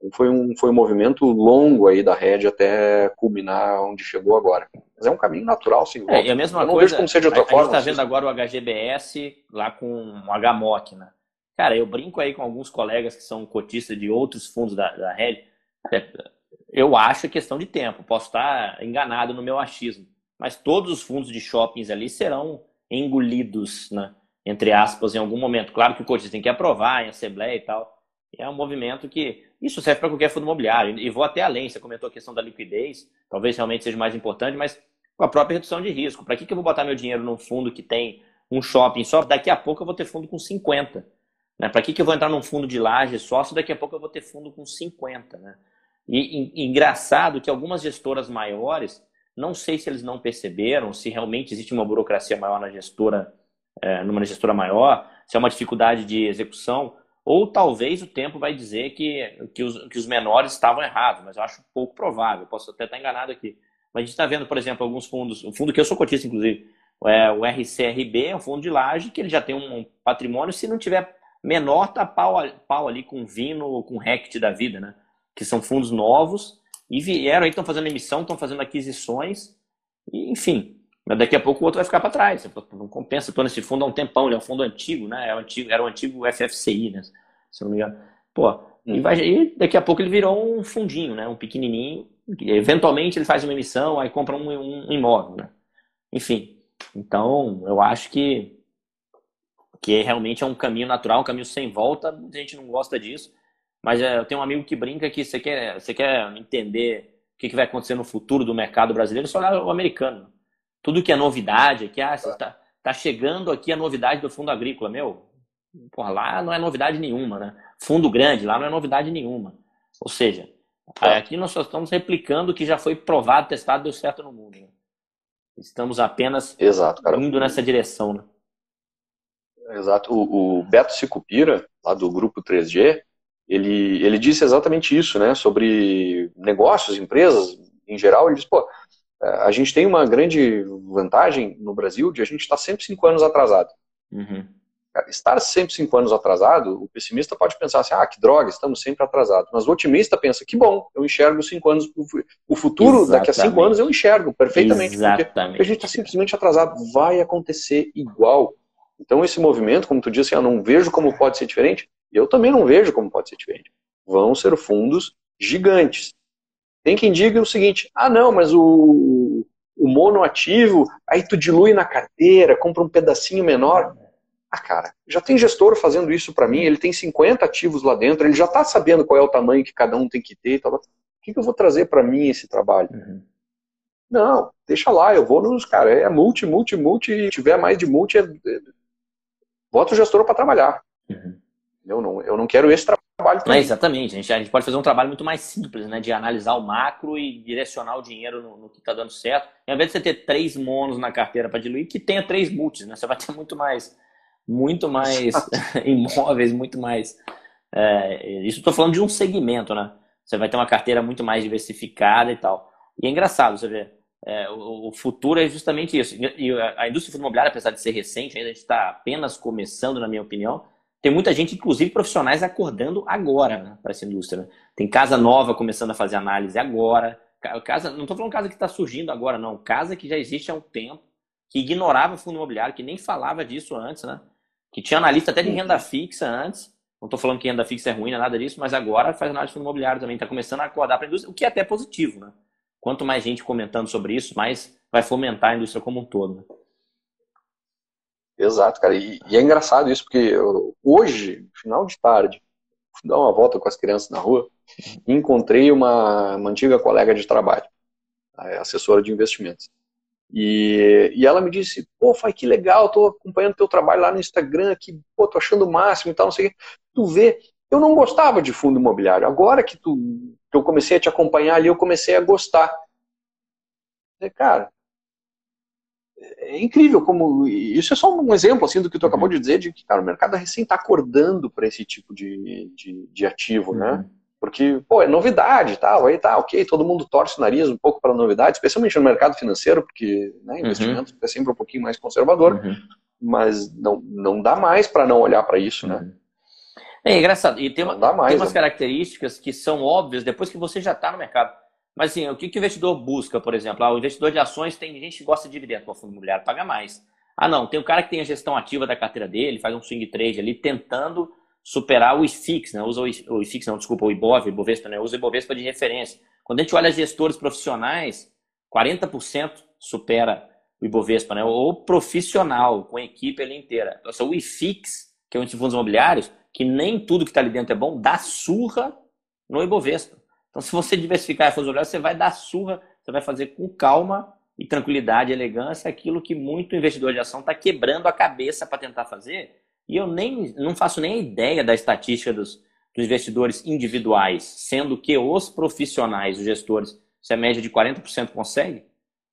Então, foi um movimento longo aí da Red até culminar onde chegou agora. Mas é um caminho natural, sim. E a mesma coisa, não vejo como seja de outra forma. A gente está vendo agora o HGBS lá com o HMOC, né? Cara, eu brinco aí com alguns colegas que são cotistas de outros fundos da Rede. Eu acho que é questão de tempo. Posso estar enganado no meu achismo. Mas todos os fundos de shoppings ali serão engolidos, né? Entre aspas, em algum momento. Claro que o cotista tem que aprovar em assembleia e tal. É um movimento que... Isso serve para qualquer fundo imobiliário. E vou até além. Você comentou a questão da liquidez. Talvez realmente seja mais importante, mas com a própria redução de risco. Para que eu vou botar meu dinheiro num fundo que tem um shopping só? Daqui a pouco eu vou ter fundo com 50. Né? Para que eu vou entrar num fundo de laje só se daqui a pouco eu vou ter fundo com 50? Né? E engraçado que algumas gestoras maiores, não sei se eles não perceberam, se realmente existe uma burocracia maior na gestora, numa gestora maior, se é uma dificuldade de execução, ou talvez o tempo vai dizer que os menores estavam errados, mas eu acho pouco provável, posso até estar enganado aqui. Mas a gente está vendo, por exemplo, alguns fundos, um fundo que eu sou cotista, inclusive, é o RCRB, é um fundo de laje, que ele já tem um patrimônio, se não tiver menor, tá pau ali com Vino ou com Rect da vida, né? Que são fundos novos e vieram aí, estão fazendo emissão, estão fazendo aquisições e, enfim, daqui a pouco o outro vai ficar para trás. Não compensa, tô nesse fundo há um tempão, ele é um fundo antigo, né? Era o antigo FFCI, né? Se eu não me engano. Pô, e daqui a pouco ele virou um fundinho, né? Um pequenininho, que eventualmente ele faz uma emissão, aí compra um imóvel, né? Enfim, então eu acho que realmente é um caminho natural, um caminho sem volta. Muita gente não gosta disso, mas eu tenho um amigo que brinca que você quer entender o que vai acontecer no futuro do mercado brasileiro, só olhar o americano. Tudo que é novidade, que tá chegando aqui a novidade do fundo agrícola, meu, porra, lá não é novidade nenhuma, né? Fundo grande, lá não é novidade nenhuma. Ou seja, aqui nós só estamos replicando o que já foi provado, testado, deu certo no mundo. Né? Estamos apenas indo nessa direção, né? Exato. O Beto Sicupira, lá do Grupo 3G, ele disse exatamente isso, né? Sobre negócios, empresas, em geral. Ele disse, pô, a gente tem uma grande vantagem no Brasil de a gente estar sempre 5 anos atrasado. Estar sempre 5 anos atrasado, o pessimista pode pensar assim, ah, que droga, estamos sempre atrasados. Mas o otimista pensa, que bom, eu enxergo 5 anos, o futuro daqui a 5 anos eu enxergo perfeitamente. Porque a gente está simplesmente atrasado, vai acontecer igual. Então esse movimento, como tu disse, eu não vejo como pode ser diferente, eu também não vejo como pode ser diferente. Vão ser fundos gigantes. Tem quem diga o seguinte, ah não, mas o monoativo, aí tu dilui na carteira, compra um pedacinho menor. Ah cara, já tem gestor fazendo isso para mim, ele tem 50 ativos lá dentro, ele já está sabendo qual é o tamanho que cada um tem que ter e tal. O que eu vou trazer para mim esse trabalho? Não, deixa lá, eu vou nos, cara, é multi, e tiver mais de multi, bota o gestor para trabalhar. Eu não quero esse trabalho também. Exatamente, a gente pode fazer um trabalho muito mais simples, né? De analisar o macro e direcionar o dinheiro no que está dando certo. E, ao invés de você ter 3 monos na carteira para diluir, que tenha 3 multis, né? Você vai ter muito mais imóveis, muito mais... isso estou falando de um segmento, né? Você vai ter uma carteira muito mais diversificada e tal. E é engraçado, você vê, O futuro é justamente isso. E a indústria imobiliária, apesar de ser recente, ainda está apenas começando, na minha opinião. Tem muita gente, inclusive profissionais, acordando agora, né, para essa indústria. Né? Tem casa nova começando a fazer análise agora. Casa, não estou falando casa que está surgindo agora, não. Casa que já existe há um tempo, que ignorava o fundo imobiliário, que nem falava disso antes, né? Que tinha analista até de renda fixa antes. Não estou falando que renda fixa é ruim, não é nada disso, mas agora faz análise de fundo imobiliário também. Está começando a acordar para a indústria, o que é até positivo, né? Quanto mais gente comentando sobre isso, mais vai fomentar a indústria como um todo. Né? Exato, cara. E é engraçado isso, porque eu, hoje, final de tarde, fui dar uma volta com as crianças na rua e encontrei uma antiga colega de trabalho, assessora de investimentos. E ela me disse, pô, Fayh, que legal, tô acompanhando teu trabalho lá no Instagram, que, pô, tô achando o máximo e tal, não sei o que. Tu vê, eu não gostava de fundo imobiliário. Agora que eu comecei a te acompanhar ali, eu comecei a gostar. Cara, é incrível como... Isso é só um exemplo assim, do que tu acabou de dizer, de que cara, o mercado recém está acordando para esse tipo de ativo, né? Porque, pô, é novidade e tal, aí tá, ok, todo mundo torce o nariz um pouco para a novidade, especialmente no mercado financeiro, porque né, investimento é sempre um pouquinho mais conservador, mas não dá mais para não olhar para isso, né? É engraçado, e tem umas características que são óbvias depois que você já está no mercado. Mas assim, o que o investidor busca, por exemplo? Ah, o investidor de ações, tem gente que gosta de dividendo para o fundo imobiliário, paga mais. Ah não, tem um cara que tem a gestão ativa da carteira dele, faz um swing trade ali, tentando superar o IFIX, né? Usa o IFIX, não, desculpa, o Ibovespa, né? Usa o Ibovespa de referência. Quando a gente olha gestores profissionais, 40% supera o Ibovespa, né? Ou profissional, com a equipe ali inteira. Nossa, o IFIX, que é um dos fundos imobiliários, que nem tudo que está ali dentro é bom, dá surra no Ibovespa. Então, se você diversificar fundos imobiliários, você vai dar surra, você vai fazer com calma e tranquilidade, elegância, aquilo que muito investidor de ação está quebrando a cabeça para tentar fazer. E eu não faço nem ideia da estatística dos investidores individuais, sendo que os profissionais, os gestores, se a média de 40% consegue,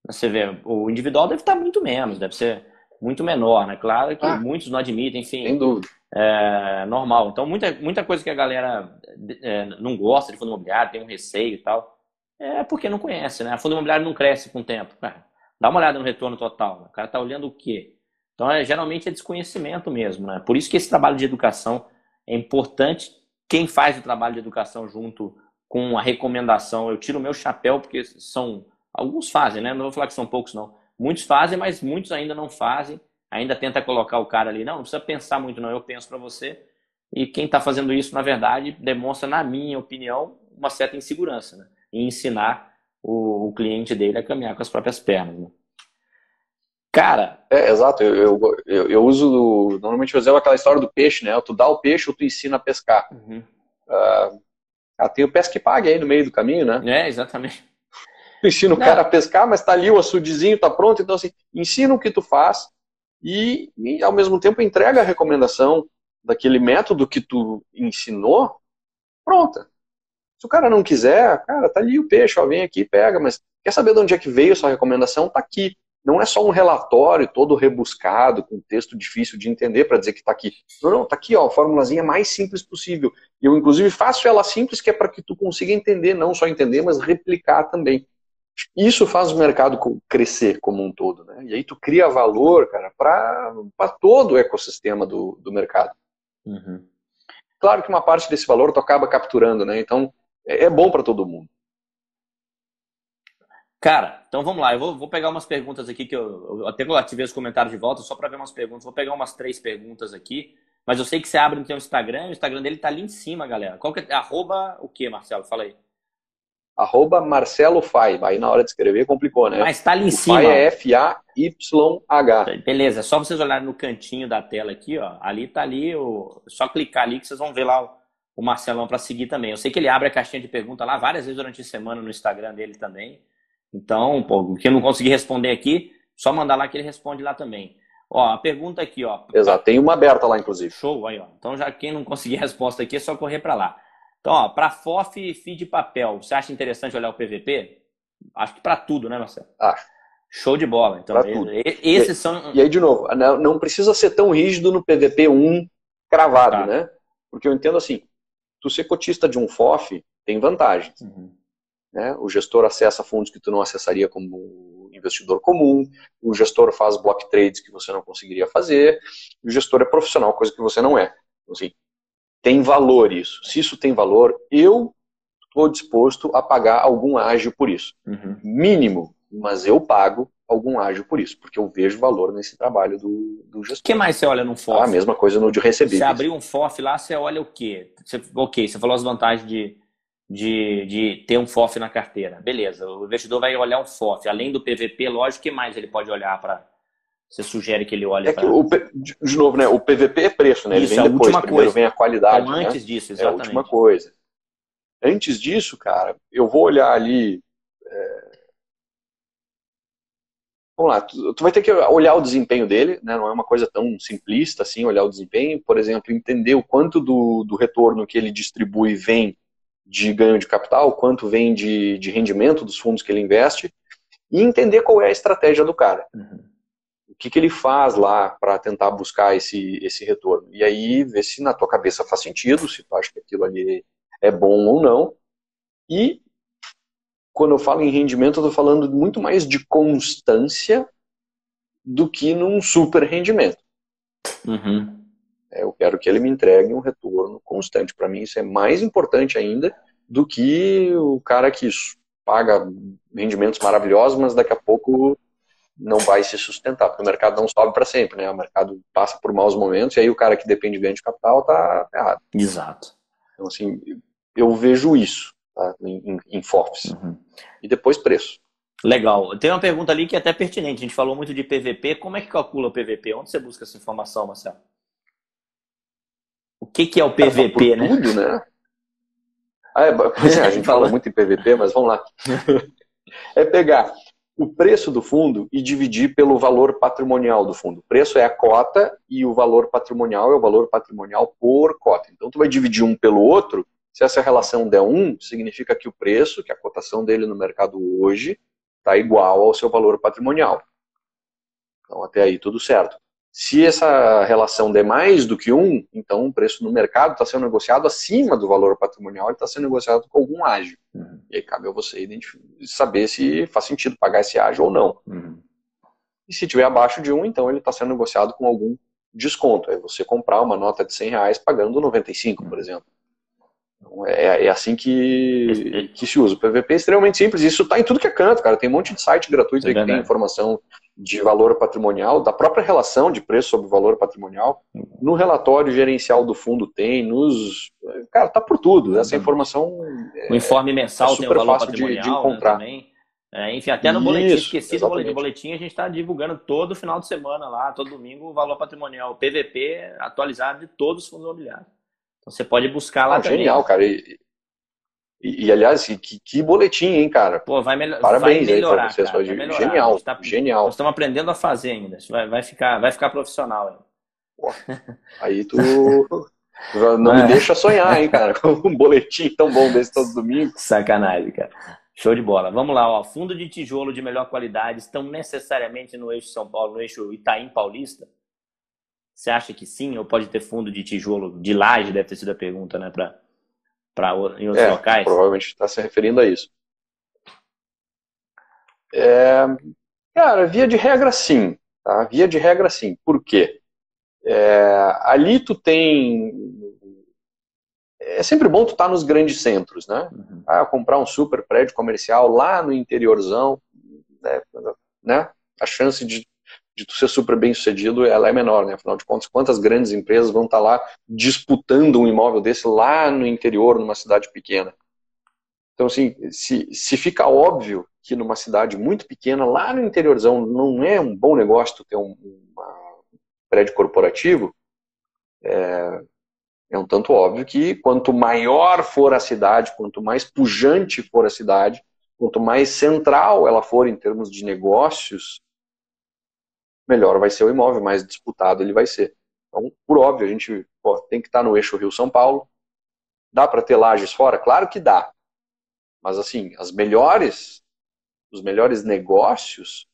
você vê, o individual deve estar muito menos, deve ser muito menor, né? Claro que muitos não admitem, enfim. Sem dúvida. É normal. Então, muita coisa que a galera não gosta de fundo imobiliário, tem um receio e tal, é porque não conhece, né? A fundo imobiliário não cresce com o tempo. Cara, dá uma olhada no retorno total. Né? O cara tá olhando o quê? Então, geralmente é desconhecimento mesmo, né? Por isso que esse trabalho de educação é importante. Quem faz o trabalho de educação junto com a recomendação, eu tiro o meu chapéu, porque são... Alguns fazem, né? Não vou falar que são poucos, não. Muitos fazem, mas muitos ainda não fazem. Ainda tenta colocar o cara ali, não precisa pensar muito não, eu penso para você. E quem está fazendo isso, na verdade, demonstra, na minha opinião, uma certa insegurança, né? E ensinar o cliente dele a caminhar com as próprias pernas. Né? Cara... É, exato, eu uso, normalmente eu uso aquela história do peixe, né? Tu dá o peixe ou tu ensina a pescar. Tem o pesca e pague aí no meio do caminho, né? É, exatamente. Tu ensina o cara a pescar, mas tá ali o açudezinho, tá pronto, então assim, ensina o que tu faz. E ao mesmo tempo entrega a recomendação daquele método que tu ensinou pronta. Se o cara não quiser, cara, tá ali o peixe, ó, vem aqui, pega, mas quer saber de onde é que veio essa recomendação? Tá aqui. Não é só um relatório todo rebuscado, com texto difícil de entender para dizer que tá aqui. Não, tá aqui, ó, a formulazinha mais simples possível. Eu, inclusive, faço ela simples, que é para que tu consiga entender, não só entender, mas replicar também. Isso faz o mercado crescer como um todo, né? E aí tu cria valor, cara, para todo o ecossistema do mercado. Claro que uma parte desse valor tu acaba capturando, né? Então, é bom para todo mundo. Cara, então vamos lá. Eu vou pegar umas perguntas aqui, que eu até ativei os comentários de volta, só para ver umas perguntas. Vou pegar umas 3 perguntas aqui. Mas eu sei que você abre no teu Instagram, o Instagram dele tá ali em cima, galera. Qual que é? Arroba o quê, Marcelo? Fala aí. @ Marcelo Fayh. Aí na hora de escrever complicou, né? Mas tá ali em cima. Fayh é F-A-Y-H. Beleza, é só vocês olharem no cantinho da tela aqui, ó. Ali tá ali, só clicar ali que vocês vão ver lá o Marcelão para seguir também. Eu sei que ele abre a caixinha de pergunta lá várias vezes durante a semana no Instagram dele também. Então, pô, quem não conseguir responder aqui, só mandar lá que ele responde lá também. Ó, a pergunta aqui, ó. Exato, tem uma aberta lá, inclusive. Show, aí, ó. Então já quem não conseguir resposta aqui é só correr para lá. Então, para FOF e FII de papel, você acha interessante olhar o PVP? Acho que para tudo, né, Marcelo? Acho. Show de bola. Então, esses são... E aí, de novo, não precisa ser tão rígido no PVP 1 cravado, né? Porque eu entendo assim, tu ser cotista de um FOF tem vantagens. né? O gestor acessa fundos que tu não acessaria como investidor comum, o gestor faz block trades que você não conseguiria fazer, o gestor é profissional, coisa que você não é. Então, assim, tem valor isso. Se isso tem valor, eu estou disposto a pagar algum ágio por isso. Uhum. Mínimo, mas eu pago algum ágio por isso, porque eu vejo valor nesse trabalho do gestor. O que mais você olha num FOF? A mesma coisa no de recebíveis. Você abriu um FOF lá, você olha o quê? Você falou as vantagens de ter um FOF na carteira. Beleza, o investidor vai olhar um FOF. Além do PVP, lógico, o que mais ele pode olhar para... Você sugere que ele olhe para... De novo, né? O PVP é preço, né? Ele vem depois, primeiro vem a qualidade. Então, antes disso, exatamente. É a última coisa. Antes disso, cara, eu vou olhar ali... Vamos lá, tu vai ter que olhar o desempenho dele, né? Não é uma coisa tão simplista assim, olhar o desempenho. Por exemplo, entender o quanto do retorno que ele distribui vem de ganho de capital, quanto vem de rendimento dos fundos que ele investe, e entender qual é a estratégia do cara. Uhum. O que ele faz lá para tentar buscar esse retorno. E aí, ver se na tua cabeça faz sentido, se tu acha que aquilo ali é bom ou não. E... quando eu falo em rendimento, eu estou falando muito mais de constância do que num super rendimento. Uhum. Eu quero que ele me entregue um retorno constante. Para mim isso é mais importante ainda do que o cara que paga rendimentos maravilhosos, mas daqui a pouco não vai se sustentar, porque o mercado não sobe para sempre, né? O mercado passa por maus momentos e aí o cara que depende de ganho de capital está errado. Exato. Então assim, eu vejo isso. Tá? Em FOFs. Uhum. E depois preço. Legal. Tem uma pergunta ali que é até pertinente. A gente falou muito de PVP. Como é que calcula o PVP? Onde você busca essa informação, Marcelo? O que é o PVP, né? Tudo, né? A gente fala muito em PVP, mas vamos lá. É pegar o preço do fundo e dividir pelo valor patrimonial do fundo. O preço é a cota e o valor patrimonial é o valor patrimonial por cota. Então tu vai dividir um pelo outro. Se essa relação der 1, significa que o preço, que a cotação dele no mercado hoje, está igual ao seu valor patrimonial. Então até aí tudo certo. Se essa relação der mais do que 1, então o preço no mercado está sendo negociado acima do valor patrimonial e está sendo negociado com algum ágio. Uhum. E aí cabe a você saber se faz sentido pagar esse ágio ou não. Uhum. E se tiver abaixo de 1, então ele está sendo negociado com algum desconto. É você comprar uma nota de R$100 pagando 95, por exemplo. É assim que se usa. O PVP é extremamente simples. Isso está em tudo que é canto, cara. Tem um monte de site gratuito aí que tem informação de valor patrimonial, da própria relação de preço sobre valor patrimonial. No relatório gerencial do fundo tem, Cara, tá por tudo. Essa informação... O informe mensal tem o valor patrimonial de encontrar. Né, também. Enfim, até no boletim, esqueci do boletim, a gente está divulgando todo final de semana lá, todo domingo, o valor patrimonial. O PVP atualizado de todos os fundos imobiliários. Você pode buscar lá também. Genial, cara. E aliás, que boletim, hein, cara? Pô, parabéns vai melhorar, aí pra vocês. Cara, vai melhorar. Genial, genial. Nós estamos aprendendo a fazer ainda. Vai ficar profissional. Hein? Pô, aí tu não me deixa sonhar, hein, cara? Um boletim tão bom desse todo domingo. Sacanagem, cara. Show de bola. Vamos lá, ó. Fundo de tijolo de melhor qualidade estão necessariamente no eixo São Paulo, no eixo Itaim Paulista? Você acha que sim? Ou pode ter fundo de tijolo de laje? Deve ter sido a pergunta, né? Em outros locais. Provavelmente está se referindo a isso. Cara, via de regra sim. Tá? Via de regra sim. Por quê? Ali tu tem... É sempre bom tu estar nos grandes centros, né? Uhum. Comprar um super prédio comercial lá no interiorzão, né? A chance de tu ser super bem sucedido, ela é menor, né? Afinal de contas, quantas grandes empresas vão estar lá disputando um imóvel desse lá no interior, numa cidade pequena? Então, assim, se fica óbvio que numa cidade muito pequena, lá no interiorzão, não é um bom negócio tu ter um prédio corporativo, é um tanto óbvio que quanto maior for a cidade, quanto mais pujante for a cidade, quanto mais central ela for em termos de negócios, melhor vai ser o imóvel, mais disputado ele vai ser. Então, por óbvio, a gente tem que estar no eixo Rio-São Paulo. Dá para ter lajes fora? Claro que dá. Mas, assim, os melhores negócios,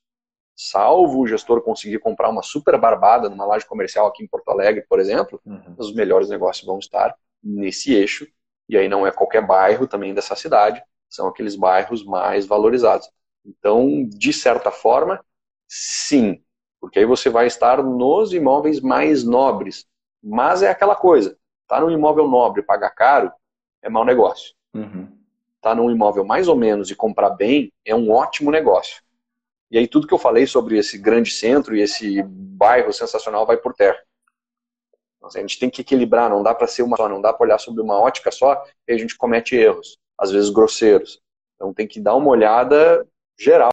salvo o gestor conseguir comprar uma super barbada numa laje comercial aqui em Porto Alegre, por exemplo, uhum. Os melhores negócios vão estar nesse eixo. E aí não é qualquer bairro também dessa cidade. são aqueles bairros mais valorizados. Então, de certa forma, sim, porque aí você vai estar nos imóveis mais nobres, mas é aquela coisa, tá num imóvel nobre e pagar caro é mau negócio. Uhum. Tá num imóvel mais ou menos e comprar bem é um ótimo negócio. E aí tudo que eu falei sobre esse grande centro e esse bairro sensacional vai por terra. A gente tem que equilibrar, não dá para ser uma só, não dá para olhar sobre uma ótica só, e a gente comete erros, às vezes grosseiros. Então tem que dar uma olhada geral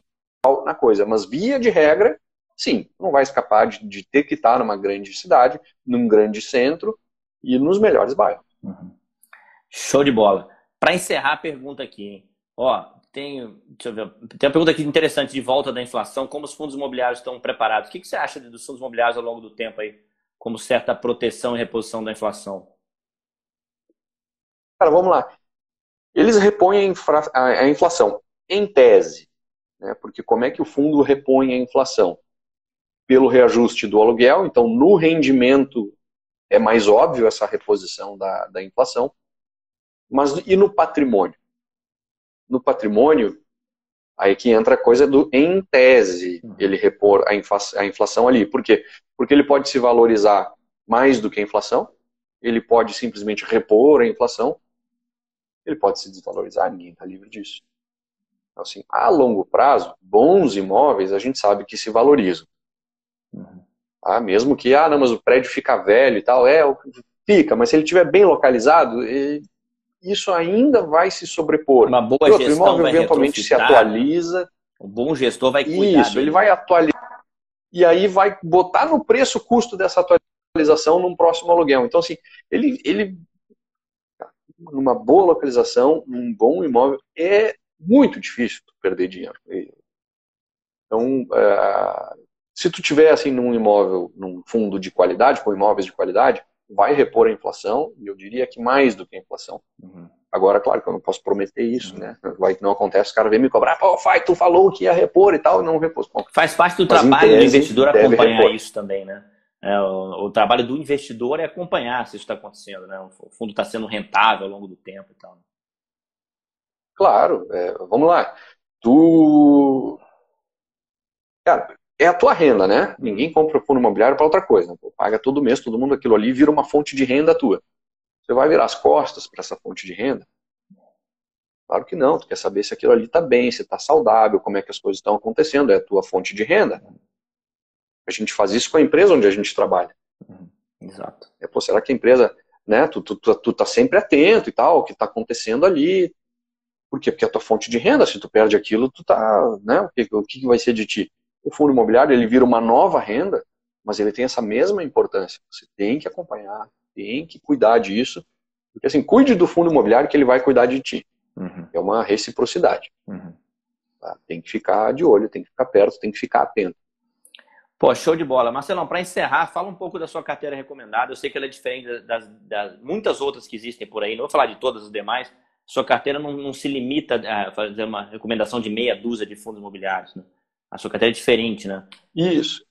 na coisa, mas via de regra, sim, não vai escapar de ter que estar numa grande cidade, num grande centro e nos melhores bairros. Uhum. Show de bola. Para encerrar a pergunta aqui, hein? Ó, tem uma pergunta aqui interessante de volta da inflação, como os fundos imobiliários estão preparados? O que você acha dos fundos imobiliários ao longo do tempo aí, como certa proteção e reposição da inflação? Cara, vamos lá. Eles repõem a inflação, em tese, né? Porque como é que o fundo repõe a inflação? Pelo reajuste do aluguel, então no rendimento é mais óbvio essa reposição da inflação, mas e no patrimônio? No patrimônio, aí que entra a coisa do em tese, ele repor a inflação ali. Por quê? Porque ele pode se valorizar mais do que a inflação, ele pode simplesmente repor a inflação, ele pode se desvalorizar, ninguém está livre disso. Então, assim, a longo prazo, bons imóveis a gente sabe que se valorizam. Tá? Mesmo que, ah, não, mas o prédio fica velho e tal, fica, mas se ele estiver bem localizado... Isso ainda vai se sobrepor. Uma boa gestão, o imóvel eventualmente se atualiza. Um bom gestor vai cuidar. Isso, ele vai atualizar. E aí vai botar no preço o custo dessa atualização num próximo aluguel. Então, assim, ele numa boa localização, num bom imóvel, é muito difícil perder dinheiro. Então, se tu tiver, assim, num imóvel, num fundo de qualidade, com imóveis de qualidade, vai repor a inflação, e eu diria que mais do que a inflação. Uhum. Agora, claro que eu não posso prometer isso, né? Vai que não acontece, o cara vem me cobrar, pô, Fayh, tu falou que ia repor e tal, e não repôs. Bom, faz parte do trabalho do investidor acompanhar isso também, né? O trabalho do investidor é acompanhar se isso está acontecendo, né? O fundo está sendo rentável ao longo do tempo e tal. Claro, vamos lá. Cara, é a tua renda, né? Ninguém compra fundo imobiliário para outra coisa. Pô, paga todo mês, todo mundo aquilo ali, vira uma fonte de renda tua. Você vai virar as costas para essa fonte de renda? Claro que não. Tu quer saber se aquilo ali está bem, se está saudável, como é que as coisas estão acontecendo. É a tua fonte de renda. A gente faz isso com a empresa onde a gente trabalha. Exato. Pô, será que a empresa, né? Tu tá sempre atento e tal, o que está acontecendo ali. Por quê? Porque é a tua fonte de renda. Se tu perde aquilo, tu tá, né? O que vai ser de ti? O fundo imobiliário, ele vira uma nova renda, mas ele tem essa mesma importância. Você tem que acompanhar, tem que cuidar disso. Porque assim, cuide do fundo imobiliário que ele vai cuidar de ti. Uhum. É uma reciprocidade. Uhum. Tá? Tem que ficar de olho, tem que ficar perto, tem que ficar atento. Pô, show de bola. Marcelão, para encerrar, fala um pouco da sua carteira recomendada. Eu sei que ela é diferente das muitas outras que existem por aí. Não vou falar de todas as demais. Sua carteira não se limita a fazer uma recomendação de meia dúzia de fundos imobiliários, né? A sua carteira é diferente, né? Isso.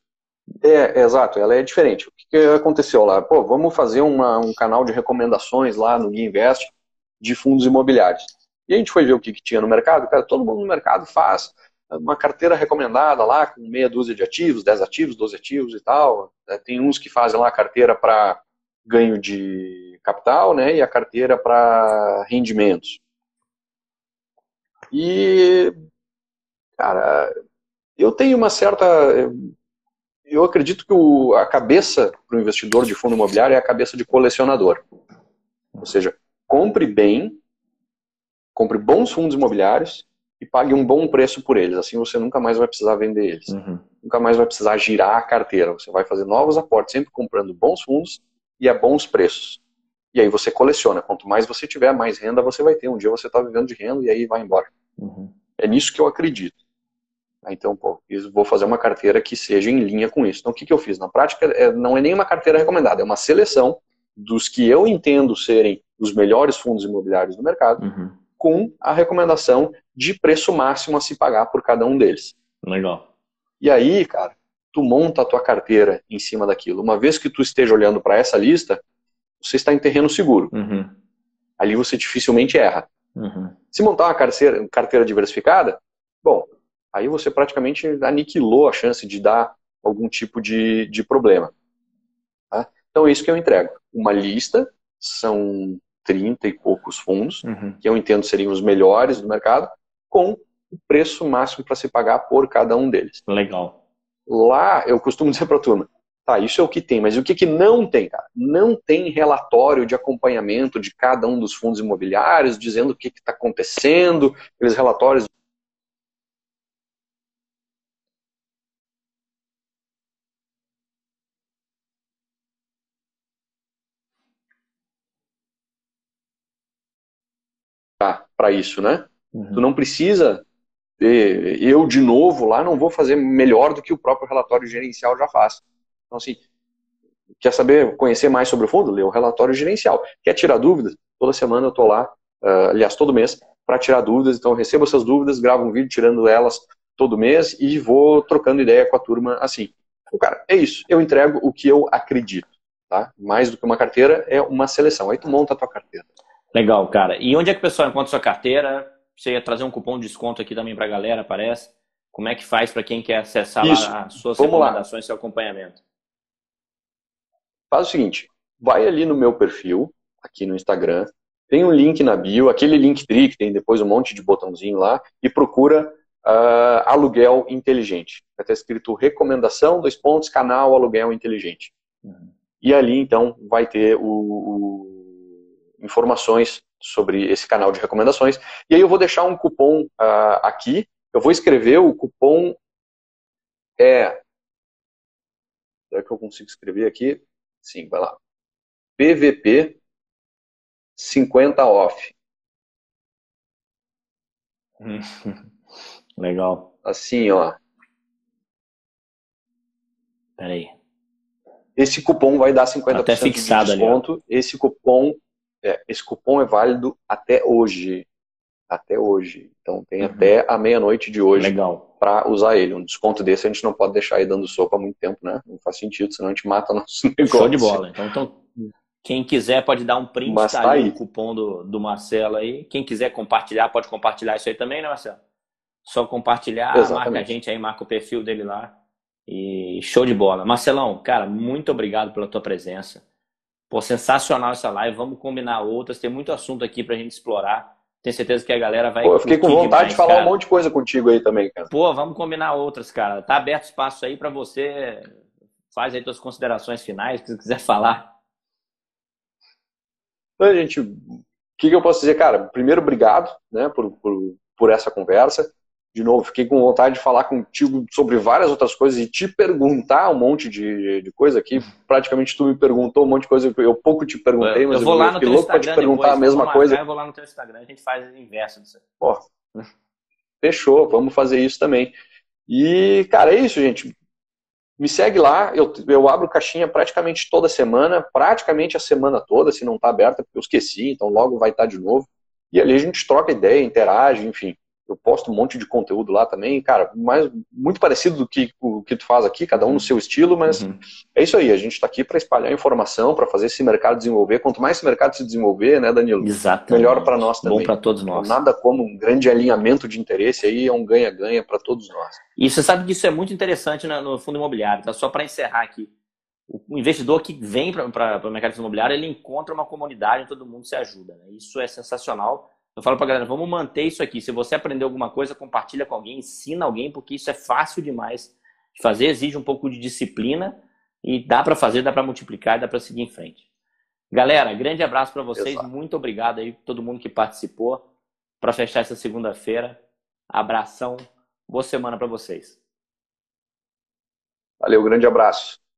Exato, ela é diferente. O que aconteceu lá? Pô, vamos fazer um canal de recomendações lá no Guia Invest de fundos imobiliários. E a gente foi ver o que tinha no mercado. Cara, todo mundo no mercado faz uma carteira recomendada lá com meia dúzia de ativos, 10 ativos, 12 ativos e tal. Tem uns que fazem lá a carteira para ganho de capital, né? E a carteira para rendimentos. E, cara... Eu tenho uma certa... Eu acredito que a cabeça para o investidor de fundo imobiliário é a cabeça de colecionador. Ou seja, compre bem, compre bons fundos imobiliários e pague um bom preço por eles. Assim você nunca mais vai precisar vender eles. Uhum. Nunca mais vai precisar girar a carteira. Você vai fazer novos aportes, sempre comprando bons fundos e a bons preços. E aí você coleciona. Quanto mais você tiver, mais renda você vai ter. Um dia você está vivendo de renda e aí vai embora. Uhum. É nisso que eu acredito. Então, pô, vou fazer uma carteira que seja em linha com isso. Então, o que eu fiz? Na prática, não é nenhuma carteira recomendada, é uma seleção dos que eu entendo serem os melhores fundos imobiliários do mercado, uhum, com a recomendação de preço máximo a se pagar por cada um deles. Legal. E aí, cara, tu monta a tua carteira em cima daquilo. Uma vez que tu esteja olhando para essa lista, você está em terreno seguro. Uhum. Ali você dificilmente erra. Uhum. Se montar uma carteira diversificada, bom, aí você praticamente aniquilou a chance de dar algum tipo de problema. Tá? Então é isso que eu entrego. Uma lista, são 30 e poucos fundos, uhum, que eu entendo seriam os melhores do mercado, com o preço máximo para se pagar por cada um deles. Legal. Lá eu costumo dizer para a turma, tá, isso é o que tem, mas o que não tem, cara? Não tem relatório de acompanhamento de cada um dos fundos imobiliários, dizendo o que está acontecendo, aqueles relatórios... para isso, né? Uhum. Tu não precisa... Eu, de novo, lá não vou fazer melhor do que o próprio relatório gerencial já faz. Então, assim, quer saber, conhecer mais sobre o fundo? Lê o relatório gerencial. Quer tirar dúvidas? Toda semana eu estou lá, aliás, todo mês, para tirar dúvidas. Então, eu recebo essas dúvidas, gravo um vídeo tirando elas todo mês e vou trocando ideia com a turma assim. Então, cara, é isso. Eu entrego o que eu acredito. Tá? Mais do que uma carteira, é uma seleção. Aí tu monta a tua carteira. Legal, cara. E onde é que o pessoal encontra sua carteira? Você ia trazer um cupom de desconto aqui também para a galera, parece. Como é que faz para quem quer acessar lá as suas recomendações, seu acompanhamento? Faz o seguinte, vai ali no meu perfil, aqui no Instagram, tem um link na bio, aquele Linktree que tem depois um monte de botãozinho lá, e procura aluguel inteligente. Vai estar escrito recomendação, ; canal aluguel inteligente. Uhum. E ali, então, vai ter informações sobre esse canal de recomendações. E aí eu vou deixar um cupom aqui. Eu vou escrever o cupom. Será que eu consigo escrever aqui? Sim, vai lá. PVP 50 off. Legal. Assim, ó. Peraí. Esse cupom vai dar 50% até fixado de desconto. Ali, esse cupom é válido até hoje. Até hoje. Então tem até a meia-noite de hoje para usar ele. Um desconto desse a gente não pode deixar aí dando sopa há muito tempo, né? Não faz sentido, senão a gente mata nosso negócio. Show de bola. Então quem quiser pode dar um print, tá aí o cupom do Marcelo aí. Quem quiser compartilhar, pode compartilhar isso aí também, né, Marcelo? Só compartilhar, marca a gente aí, marca o perfil dele lá. E show de bola. Marcelão, cara, muito obrigado pela tua presença. Pô, sensacional essa live. Vamos combinar outras. Tem muito assunto aqui pra gente explorar. Tenho certeza que a galera vai... Pô, eu fiquei com vontade de falar um monte de coisa contigo aí também, cara. Pô, vamos combinar outras, cara. Tá aberto espaço aí pra você. Faz aí suas considerações finais, se quiser falar. Então, gente, o que eu posso dizer, cara? Primeiro, obrigado, né, por essa conversa. De novo, fiquei com vontade de falar contigo sobre várias outras coisas e te perguntar um monte de coisa aqui. Praticamente tu me perguntou um monte de coisa que eu pouco te perguntei, mas eu vou lá no teu Instagram te perguntar depois, a mesma coisa. Eu vou lá no teu Instagram, a gente faz o inverso disso. Pô, fechou, vamos fazer isso também. E, cara, é isso, gente. Me segue lá, eu abro caixinha praticamente toda semana, praticamente a semana toda, se não está aberta, porque eu esqueci, então logo vai estar de novo. E ali a gente troca ideia, interage, enfim. Eu posto um monte de conteúdo lá também, cara, muito parecido do que o que tu faz aqui, cada um no seu estilo, mas é isso aí, a gente está aqui para espalhar informação, para fazer esse mercado desenvolver. Quanto mais esse mercado se desenvolver, né, Danilo? Exatamente. Melhor para nós também. Bom para todos nós. Então, nada como um grande alinhamento de interesse aí, é um ganha-ganha para todos nós. E você sabe que isso é muito interessante no fundo imobiliário, tá? Só para encerrar aqui, o investidor que vem para o mercado imobiliário, ele encontra uma comunidade, todo mundo se ajuda, né? Isso é sensacional. Eu falo pra galera, vamos manter isso aqui. Se você aprender alguma coisa, compartilha com alguém, ensina alguém, porque isso é fácil demais de fazer, exige um pouco de disciplina e dá pra fazer, dá pra multiplicar, dá pra seguir em frente. Galera, grande abraço pra vocês. Exato. Muito obrigado aí todo mundo que participou. Pra fechar essa segunda-feira, abração, boa semana pra vocês. Valeu, grande abraço.